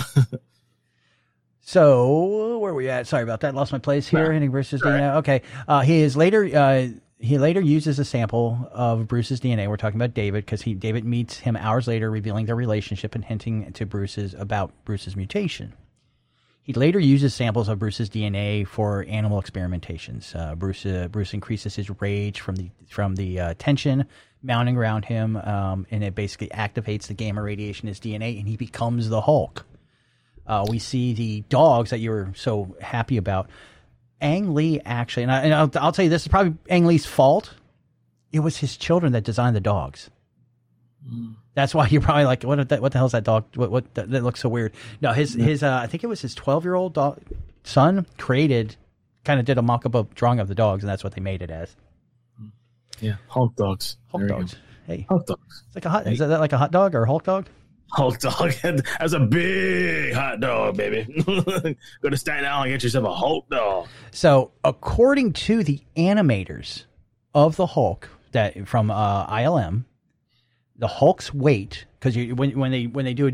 So where are we at? Sorry about that. Lost my place here. Nah, Henning versus DNA. Right. Okay, he later uses a sample of Bruce's DNA. We're talking about David because David meets him hours later, revealing their relationship and hinting to about Bruce's mutation. He later uses samples of Bruce's DNA for animal experimentations. Bruce increases his rage from the tension mounting around him, and it basically activates the gamma radiation in his DNA, and he becomes the Hulk. We see the dogs that you were so happy about. Ang Lee actually, and I'll tell you, this is probably Ang Lee's fault. It was his children that designed the dogs. That's why you're probably like, what the hell is that dog? That looks so weird. No, his I think it was his 12-year-old son did a mock-up drawing of the dogs, and that's what they made it as. Yeah, Hulk dogs. Hulk dogs. Hey, Hulk dogs. It's like is that like a hot dog or a Hulk dog? Hulk dog. That's a big hot dog, baby. Go to Staten Island and get yourself a Hulk dog. So, according to the animators of the Hulk that from ILM. The Hulk's weight, because when they do a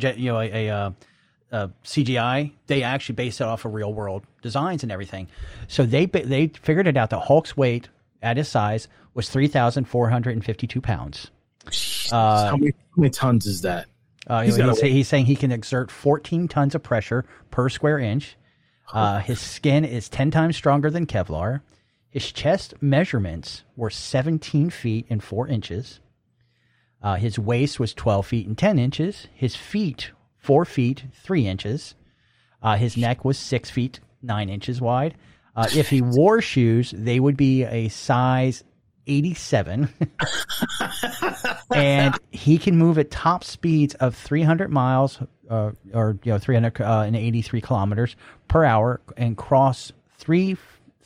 CGI, they actually base it off of real world designs and everything. So they figured it out. The Hulk's weight at his size was 3,452 pounds. How many tons is that? He's saying he can exert 14 tons of pressure per square inch. His skin is 10 times stronger than Kevlar. His chest measurements were 17 feet and 4 inches. His waist was 12 feet and 10 inches. His feet 4 feet 3 inches. His neck was 6 feet 9 inches wide. If he wore shoes, they would be a size 87. And he can move at top speeds of 300 miles or 383 kilometers per hour and cross three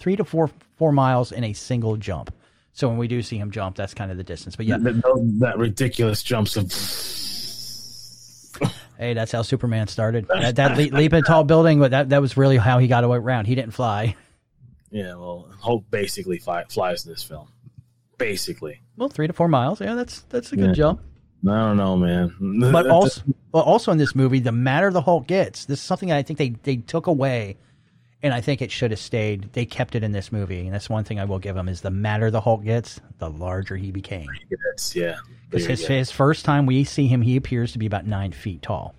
to four miles in a single jump. So when we do see him jump, that's kind of the distance. But yeah, that ridiculous jumps of. Hey, that's how Superman started. That leap in a tall building, but that was really how he got around. He didn't fly. Yeah, well, Hulk basically flies in this film. Basically. Well, 3 to 4 miles. Yeah, that's a good jump. I don't know, man. But also in this movie, the madder the Hulk gets, this is something that I think they took away, and I think it should have stayed. They kept it in this movie, and that's one thing I will give him, is the madder the Hulk gets, the larger he became. Yeah. Because his first time we see him, he appears to be about 9 feet tall.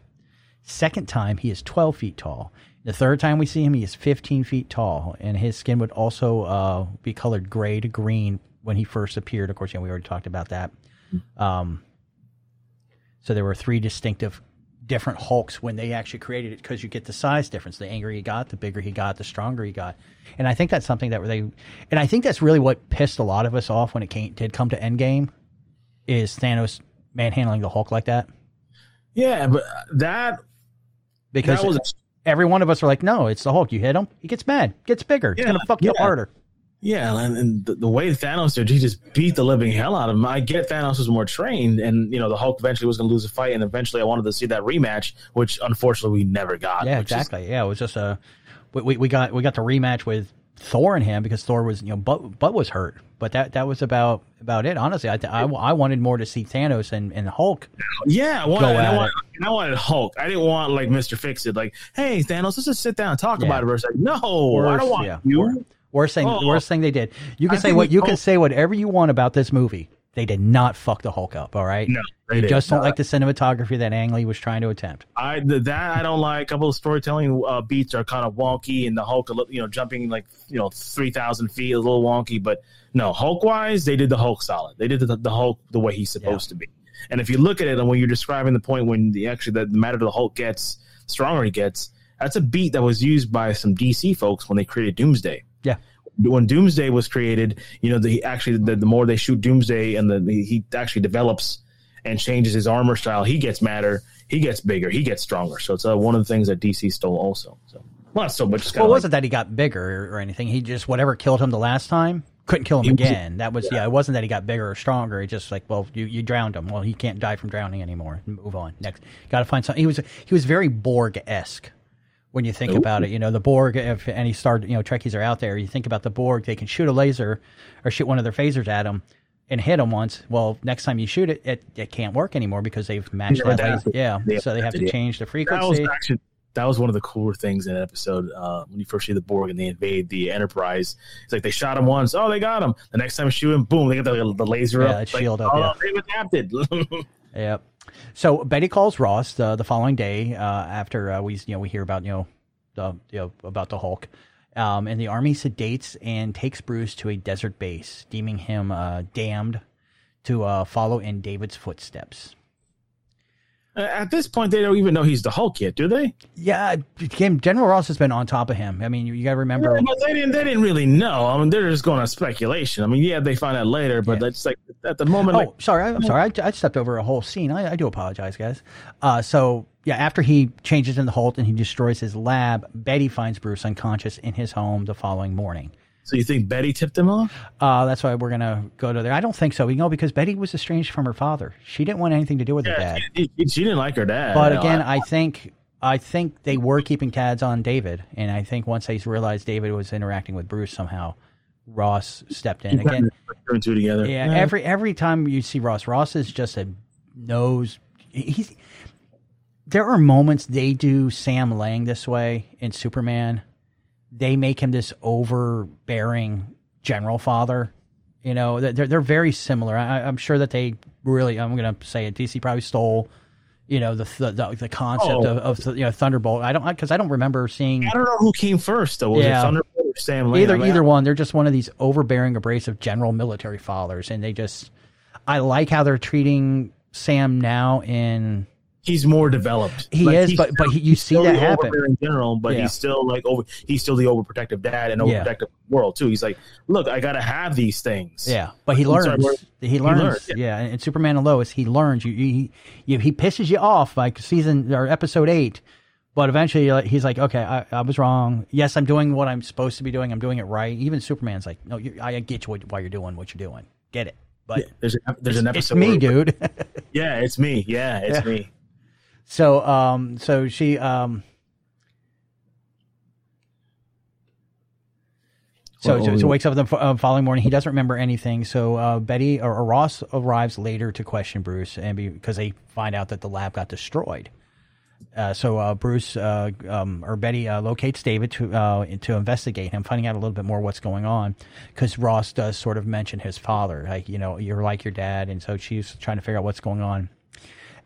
Second time, he is 12 feet tall. The third time we see him, he is 15 feet tall, and his skin would also be colored gray to green when he first appeared. Of course, we already talked about that. So there were three distinctive different Hulks when they actually created it, because you get the size difference. The angrier he got, the bigger he got, the stronger he got. And I think that's something that they – and I think that's really what pissed a lot of us off when it did come to Endgame, is Thanos manhandling the Hulk like that. Yeah, but that – because that was every one of us were like, no, it's the Hulk. You hit him, he gets mad, gets bigger. He's going to fuck you up harder. Yeah, and the way Thanos did, he just beat the living hell out of him. I get Thanos was more trained, and the Hulk eventually was going to lose the fight, and eventually I wanted to see that rematch, which unfortunately we never got. Yeah, exactly. It was just we got the rematch with Thor and him, because Thor was butt was hurt, but that was about it. Honestly, I wanted more to see Thanos and Hulk. Yeah, I wanted Hulk. I didn't want like Mr. Fix It, like, hey Thanos, let's just sit down and talk about it. We're like, no, I don't want you. Worst thing they did. You can say whatever you want about this movie. They did not fuck the Hulk up, all right? No, they didn't. Just don't like the cinematography that Ang Lee was trying to attempt. I don't like. A couple of storytelling beats are kind of wonky, and the Hulk, jumping 3,000 feet, a little wonky. But no, Hulk-wise, they did the Hulk solid. They did the Hulk the way he's supposed to be. And if you look at it, and when you're describing the point when the matter to the Hulk gets, stronger he gets, that's a beat that was used by some DC folks when they created Doomsday. Yeah, when Doomsday was created, the more they shoot Doomsday, and he actually develops and changes his armor style. He gets madder, he gets bigger, he gets stronger. So it's one of the things that DC stole also. So not so much. Well, it wasn't that he got bigger or anything. He just whatever killed him the last time couldn't kill him again. That was It wasn't that he got bigger or stronger. It just like, well, you drowned him. Well, he can't die from drowning anymore. Move on. Next, got to find something. He was very Borg-esque. When you think about it, the Borg, if any Star Trekkies are out there, you think about the Borg, they can shoot a laser or shoot one of their phasers at them and hit them once. Well, next time you shoot it, it can't work anymore because they've matched that laser. So they have to change the frequency. That was one of the cooler things in that episode when you first see the Borg and they invade the Enterprise. It's like they shot him once. Oh, they got him. The next time you shoot him, boom, they got the laser up. It's shield up. They've adapted. Yep. So Betty calls Ross the following day after we hear about about the Hulk, and the army sedates and takes Bruce to a desert base, deeming him damned to follow in David's footsteps. At this point, they don't even know he's the Hulk yet, do they? Yeah, General Ross has been on top of him. I mean, you got to remember. Yeah, they didn't really know. I mean, they're just going on speculation. I mean, they find out later, but that's like at the moment. I'm sorry. I stepped over a whole scene. I do apologize, guys. After he changes into Hulk and he destroys his lab, Betty finds Bruce unconscious in his home the following morning. So you think Betty tipped him off? That's why we're going to go to there. I don't think so. Because Betty was estranged from her father. She didn't want anything to do with her dad. She didn't like her dad. But again, I think they were keeping tabs on David. And I think once they realized David was interacting with Bruce somehow, Ross stepped in. Again, turn two together. Yeah, yeah. Every time you see Ross is just a nose. There are moments they do Sam Lang this way in Superman. They make him this overbearing general father. They're very similar. I'm sure that they really. I'm going to say it. DC probably stole, the concept of Thunderbolt. I don't remember seeing. I don't know who came first though. Was it Thunderbolt or Sam Lee? Either one. They're just one of these overbearing, abrasive general military fathers, and I like how they're treating Sam now in he's more developed. He like, is, but he, you see that happen in general. But he's still like he's still the overprotective dad and overprotective world too. He's like, look, I gotta have these things. Yeah, but he learns. He learns. Yeah, and Superman and Lois, he learns. He pisses you off like season or episode 8, but eventually he's like, okay, I was wrong. Yes, I'm doing what I'm supposed to be doing. I'm doing it right. Even Superman's like, no, I get you why you're doing what you're doing. Get it? But yeah, there's an episode. It's me, dude. Yeah, it's me. Yeah, it's me. So, so wakes up the following morning. He doesn't remember anything. So, Betty or Ross arrives later to question Bruce, and because they find out that the lab got destroyed. Betty locates David to investigate him, finding out a little bit more what's going on, because Ross does sort of mention his father, like, you know, you're like your dad, and so she's trying to figure out what's going on.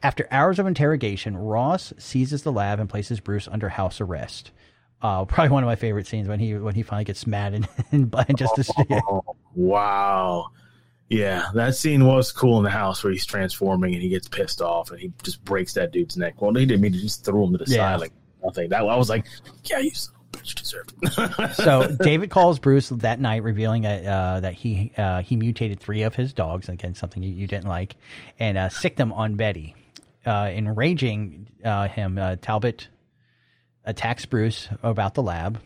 After hours of interrogation, Ross seizes the lab and places Bruce under house arrest. Probably one of my favorite scenes when he finally gets mad and just this. Wow. Yeah, that scene was cool in the house where he's transforming and he gets pissed off and he just breaks that dude's neck. Well, he didn't mean to, just throw him to the side like nothing. That I was like, yeah, you son of a bitch, deserved it. So David calls Bruce that night, revealing that he mutated 3 of his dogs, again something you didn't like, and sicked them on Betty. Enraging him, Talbot attacks Bruce about the lab.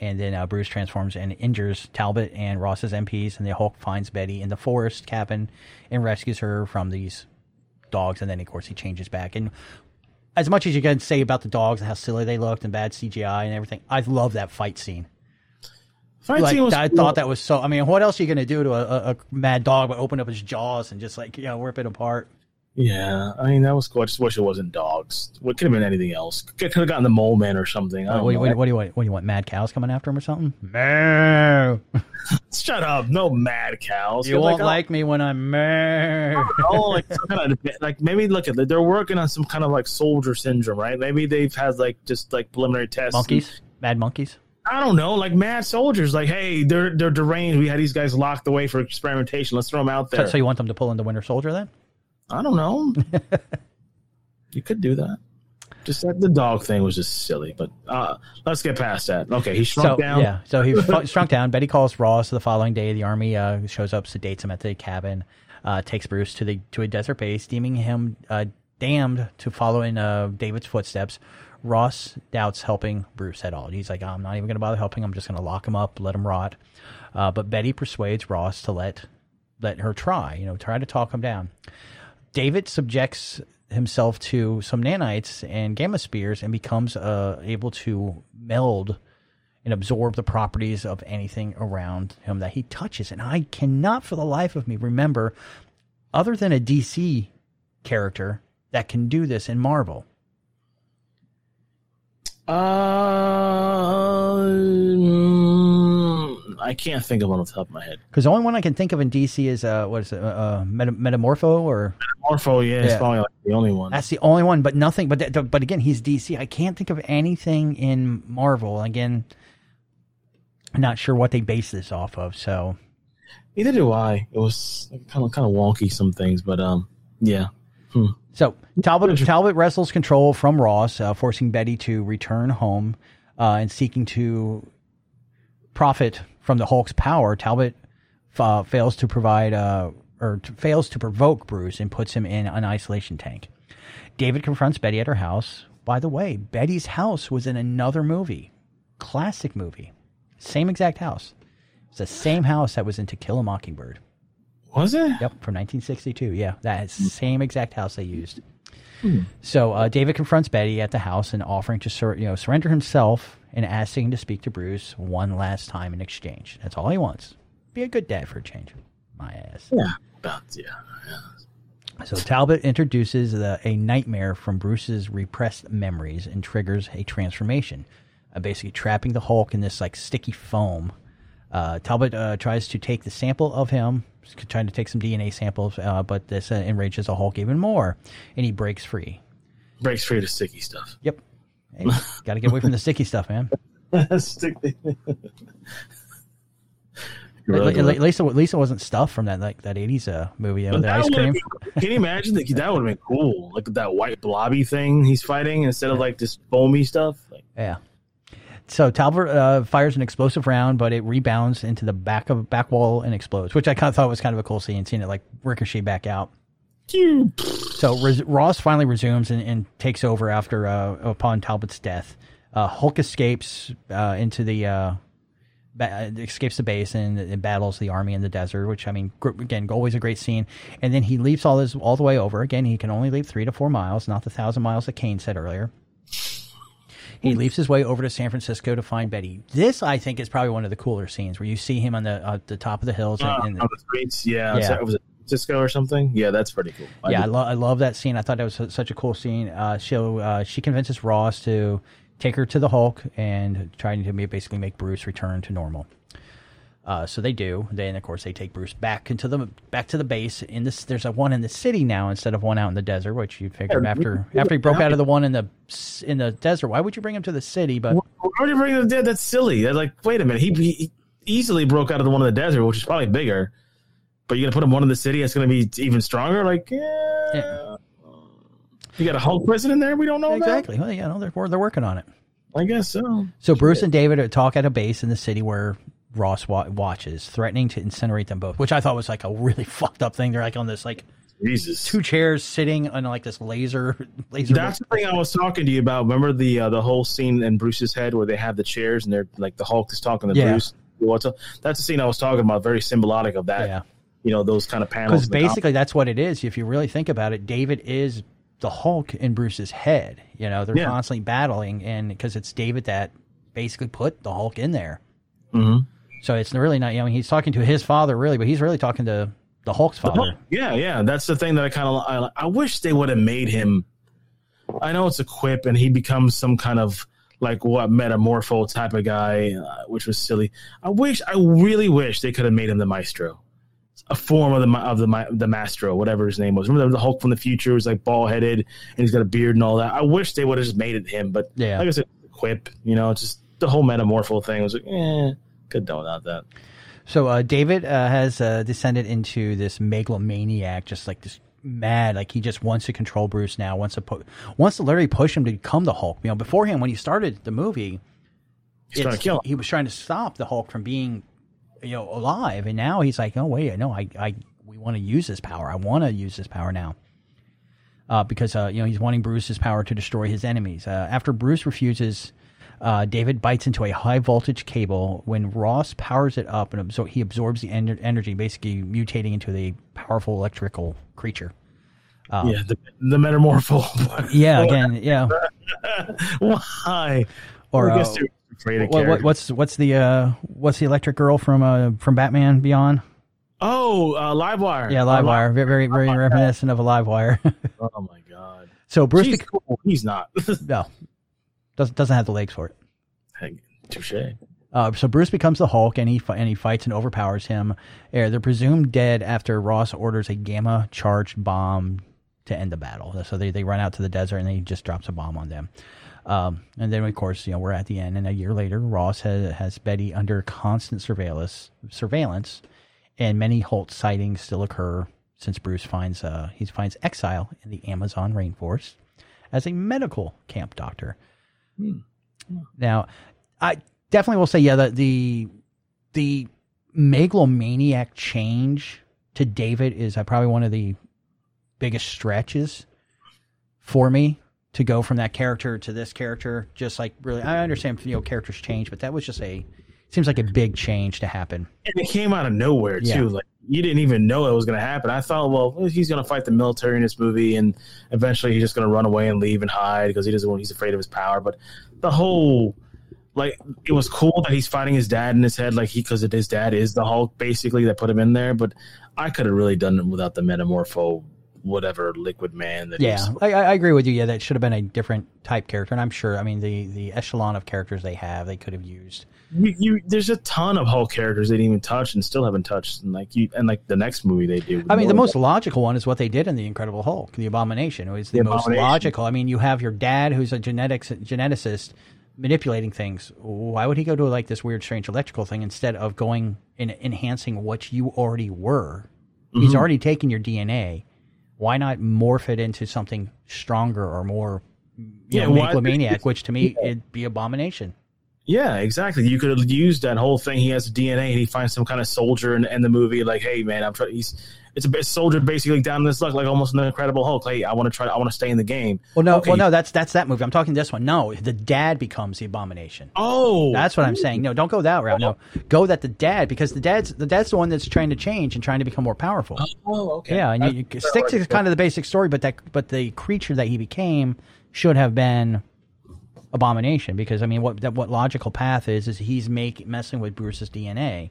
And then Bruce transforms and injures Talbot and Ross's MPs, and the Hulk finds Betty in the forest cabin and rescues her from these dogs. And then, of course, he changes back. And as much as you can say about the dogs and how silly they looked and bad CGI and everything, I love that fight scene. I thought that was so. I mean, what else are you going to do to a mad dog but open up his jaws and just like, you know, rip it apart? Yeah, I mean, that was cool. I just wish it wasn't dogs. What could have been anything else? Could have gotten the mole man or something. I don't know. What do you want? What do you want? Mad cows coming after him or something? Moo. Shut up! No mad cows. You won't like me when I'm moo. Oh, like maybe look at they're working on some kind of like soldier syndrome, right? Maybe they've had like just like preliminary tests. Monkeys, mad monkeys. I don't know, like mad soldiers. Like, hey, they're deranged. We had these guys locked away for experimentation. Let's throw them out there. So you want them to pull in the Winter Soldier then? I don't know. You could do that. Just that the dog thing was just silly, but let's get past that. Okay, he shrunk down. Yeah, so he shrunk down. Betty calls Ross the following day. The army shows up, sedates him at the cabin, takes Bruce to a desert base, deeming him damned to follow in David's footsteps. Ross doubts helping Bruce at all. He's like, I'm not even going to bother helping. I'm just going to lock him up, let him rot. But Betty persuades Ross to let her try. You know, try to talk him down. David subjects himself to some nanites and gamma spears and becomes able to meld and absorb the properties of anything around him that he touches. And I cannot for the life of me remember, other than a DC character, that can do this in Marvel. I can't think of one off the top of my head. Because the only one I can think of in DC is, what is it, Metamorpho? Or Metamorpho, yeah, it's probably like the only one. That's the only one, but nothing. But again, he's DC. I can't think of anything in Marvel. Again, I'm not sure what they base this off of. So neither do I. It was kind of wonky, some things, but yeah. Hmm. So Talbot wrestles control from Ross, forcing Betty to return home and seeking to profit from the Hulk's power. Talbot fails to fails to provoke Bruce and puts him in an isolation tank. David confronts Betty at her house. By the way, Betty's house was in another movie, classic movie, same exact house. It's the same house that was in To Kill a Mockingbird. Was it? Yep, from 1962. Yeah, that same exact house they used. So David confronts Betty at the house and offering to surrender himself and asking to speak to Bruce one last time in exchange. That's all he wants. Be a good dad for a change. My ass. Yeah, yeah. So Talbot introduces a nightmare from Bruce's repressed memories and triggers a transformation, basically trapping the Hulk in this like sticky foam. Talbot tries to take the sample of him, trying to take some DNA samples, but this enrages the Hulk even more, and he breaks free. Breaks free to sticky stuff. Yep. Hey, got to get away from the sticky stuff, man. Sticky. At least it wasn't stuff from that 80s movie with the ice cream. Can you imagine that would have been cool? Like that white blobby thing he's fighting instead of like this foamy stuff. Like, yeah. So Talbot fires an explosive round, but it rebounds into the back wall and explodes, which I kind of thought was kind of a cool scene, seeing it like ricochet back out. So Ross finally resumes and takes over after upon Talbot's death. Hulk escapes escapes the base and battles the army in the desert, which, I mean, again, always a great scene. And then he leaps all the way over. Again, he can only leap 3 to 4 miles, not the 1,000 miles that Kane said earlier. He leaps his way over to San Francisco to find Betty. This, I think, is probably one of the cooler scenes where you see him on the top of the hills. On the streets, yeah. Was it Cisco or something? Yeah, that's pretty cool. I love that scene. I thought that was such a cool scene. She convinces Ross to take her to the Hulk and trying to basically make Bruce return to normal. So they do. Then, of course, they take Bruce back to the base. There's a one in the city now instead of one out in the desert, which you'd figure after he broke out of the one in the desert. Why would you bring him to the city? But why would you bring him to the desert? That's silly. They're like, wait a minute. He easily broke out of the one in the desert, which is probably bigger. But you're going to put him one in the city that's going to be even stronger? Like, yeah. You got a Hulk president there? We don't know exactly. Well, yeah, no, they're working on it. I guess so. So Bruce and David talk at a base in the city where Ross watches, threatening to incinerate them both, which I thought was like a really fucked up thing. They're like on this like Jesus, two chairs sitting on like this laser. That's the thing I was talking to you about. Remember the whole scene in Bruce's head where they have the chairs and they're like the Hulk is talking to Bruce. That's the scene I was talking about. Very symbolic of that. Yeah. You know, those kind of panels. Because basically that's what it is. If you really think about it, David is the Hulk in Bruce's head. You know, they're constantly battling, and because it's David that basically put the Hulk in there. Mm-hmm. So it's really not, I mean, he's talking to his father really, but he's really talking to the Hulk's father. Yeah. That's the thing that I wish they would have made him. I know it's a quip and he becomes some kind of like metamorpho type of guy, which was silly. I really wish they could have made him the Maestro. A form of the Maestro, whatever his name was. Remember the Hulk from the future was like bald headed and he's got a beard and all that. I wish they would have just made it him, but like I said, quip, you know, just the whole metamorpho thing was like, could know about that. So David has descended into this megalomaniac, just like this mad, like he just wants to control Bruce now, wants to literally push him to become the Hulk. You know, beforehand when he started the movie, he was trying to stop the Hulk from being, you know, alive, and now he's like, oh wait, no, we want to use this power. I want to use this power now, because you know, he's wanting Bruce's power to destroy his enemies. After Bruce refuses, David bites into a high voltage cable. When Ross powers it up, and he absorbs the energy, basically mutating into a powerful electrical creature. The metamorpho. Yeah, again, yeah. Why? Or what's the electric girl from Batman Beyond? Oh, Livewire. Yeah, Livewire. Very, very reminiscent of a Livewire. Oh my god. So Bruce, she's cool. He's not. No. Doesn't have the legs for it. Hey, touche. So Bruce becomes the Hulk, and he fights and overpowers him. They're presumed dead after Ross orders a gamma-charged bomb to end the battle. So they run out to the desert, and he just drops a bomb on them. And then, of course, you know, we're at the end, and a year later, Ross has Betty under constant surveillance, and many Hulk sightings still occur since Bruce finds exile in the Amazon rainforest as a medical camp doctor. Now, I definitely will say, that the megalomaniac change to David is probably one of the biggest stretches for me to go from that character to this character. Just like really, I understand, you know, characters change, but that was just seems like a big change to happen. And it came out of nowhere too. Yeah. Like you didn't even know it was going to happen. I thought, well, he's going to fight the military in this movie, and eventually he's just going to run away and leave and hide because he's afraid of his power. But the whole, like, it was cool that he's fighting his dad in his head, like because his dad is the Hulk basically that put him in there. But I could have really done it without the metamorpho, whatever liquid man. That I agree with you. Yeah, that should have been a different type character, and I'm sure. I mean, the echelon of characters they could have used. There's a ton of Hulk characters they didn't even touch and still haven't touched, and like the next movie they do. I mean, the most logical one is what they did in the Incredible Hulk, the Abomination. It was the most logical. I mean, you have your dad, who's a geneticist, manipulating things, why would he go to like this weird, strange electrical thing instead of going and enhancing what you already were? Mm-hmm. He's already taken your DNA. Why not morph it into something stronger or more, you know, megalomaniac, which to me, it'd be Abomination. Yeah, exactly. You could have used that whole thing. He has DNA, and he finds some kind of soldier in the movie. Like, hey, man, I'm trying. It's a soldier basically down in this luck, like almost an Incredible Hulk. Hey, I want to try. I want to stay in the game. Well, no, okay. That's that movie. I'm talking this one. No, the dad becomes the Abomination. Oh, that's what I'm saying. No, don't go that route. No, go that the dad, because the dad's the one that's trying to change and trying to become more powerful. Oh, okay. Yeah, and you stick to kind of the basic story, but the creature that he became should have been Abomination, because I mean, what logical path is he's messing with Bruce's DNA.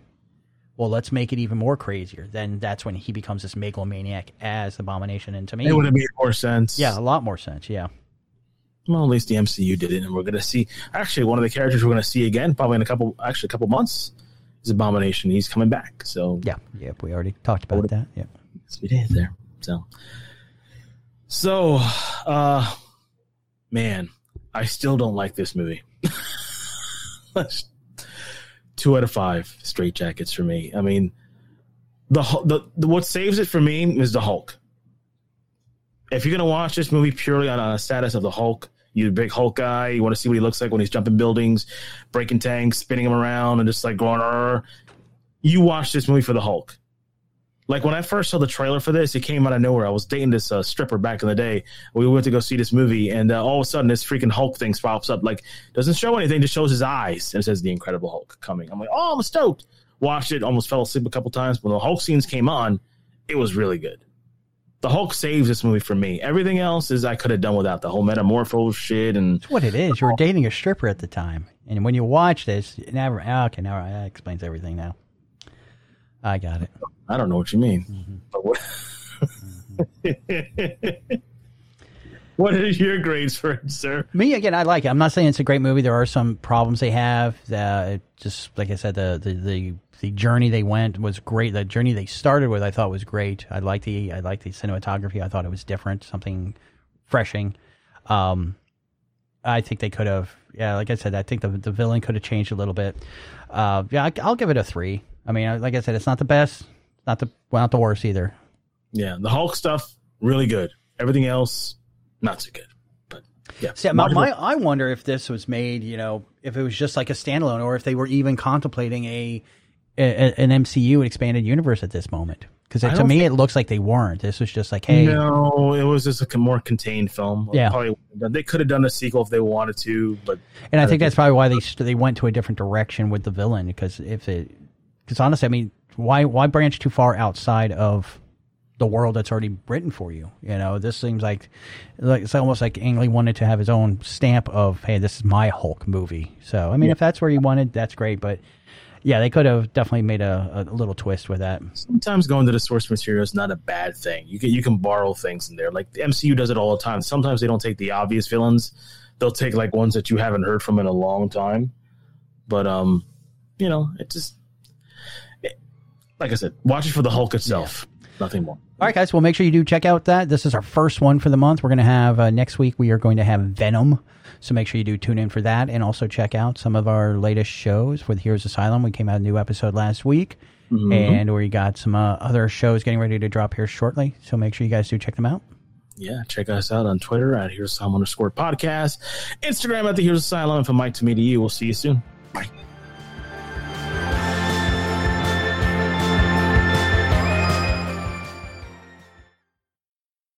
Well, let's make it even more crazier. Then that's when he becomes this megalomaniac as Abomination. And to me, it would have made more sense. Yeah, a lot more sense. Yeah. Well, at least the MCU did it, and we're going to see. Actually, one of the characters we're going to see again, probably in a couple months, is Abomination. He's coming back. So yeah, we already talked about that. Yeah, yes, we did there. So, man. I still don't like this movie. 2 out of 5 straight jackets for me. I mean, the what saves it for me is the Hulk. If you're going to watch this movie purely on a status of the Hulk, you're a big Hulk guy, you want to see what he looks like when he's jumping buildings, breaking tanks, spinning them around, and just like going, arr. You watch this movie for the Hulk. Like, when I first saw the trailer for this, it came out of nowhere. I was dating this stripper back in the day. We went to go see this movie, and all of a sudden, this freaking Hulk thing pops up. Like, doesn't show anything, just shows his eyes. And it says, The Incredible Hulk coming. I'm like, oh, I'm stoked. Watched it, almost fell asleep a couple times. When the Hulk scenes came on, it was really good. The Hulk saves this movie for me. Everything else is I could have done without. The whole metamorpho shit. That's what it is. You were dating a stripper at the time. And when you watch this, now that explains everything now. I got it. I don't know what you mean. Mm-hmm. But what are your grades for it, sir? Me, again, I like it. I'm not saying it's a great movie. There are some problems they have. Just like I said, the journey they went was great. The journey they started with I thought was great. I liked the cinematography. I thought it was different, something refreshing. I think they could have, like I said, I think the villain could have changed a little bit. I'll give it a 3. I mean, like I said, it's not the best, not the worst either. Yeah, the Hulk stuff really good. Everything else, not so good. But yeah, see, I wonder if this was made, if it was just like a standalone, or if they were even contemplating an MCU, an expanded universe at this moment. Because to me, it looks like they weren't. This was just like, hey, no, it was just a more contained film. Yeah, probably, they could have done a sequel if they wanted to, but and I think that's probably why they went to a different direction with the villain, because honestly, I mean, why branch too far outside of the world that's already written for you? You know, this seems like it's almost like Ang Lee wanted to have his own stamp of, hey, this is my Hulk movie. So, I mean, if that's where he wanted, that's great. But yeah, they could have definitely made a little twist with that. Sometimes going to the source material is not a bad thing. You can borrow things in there. Like the MCU does it all the time. Sometimes they don't take the obvious villains. They'll take like ones that you haven't heard from in a long time. But, it just... Like I said, watch it for the Hulk itself. Yeah. Nothing more. All right, guys. Well, make sure you do check out that. This is our first one for the month. We're going to have next week, we are going to have Venom. So make sure you do tune in for that. And also check out some of our latest shows with Heroes Asylum. We came out a new episode last week. Mm-hmm. And we got some other shows getting ready to drop here shortly. So make sure you guys do check them out. Yeah, check us out on Twitter at Heroes Asylum _podcast. Instagram at the Heroes Asylum. And from Mike to me to you, we'll see you soon.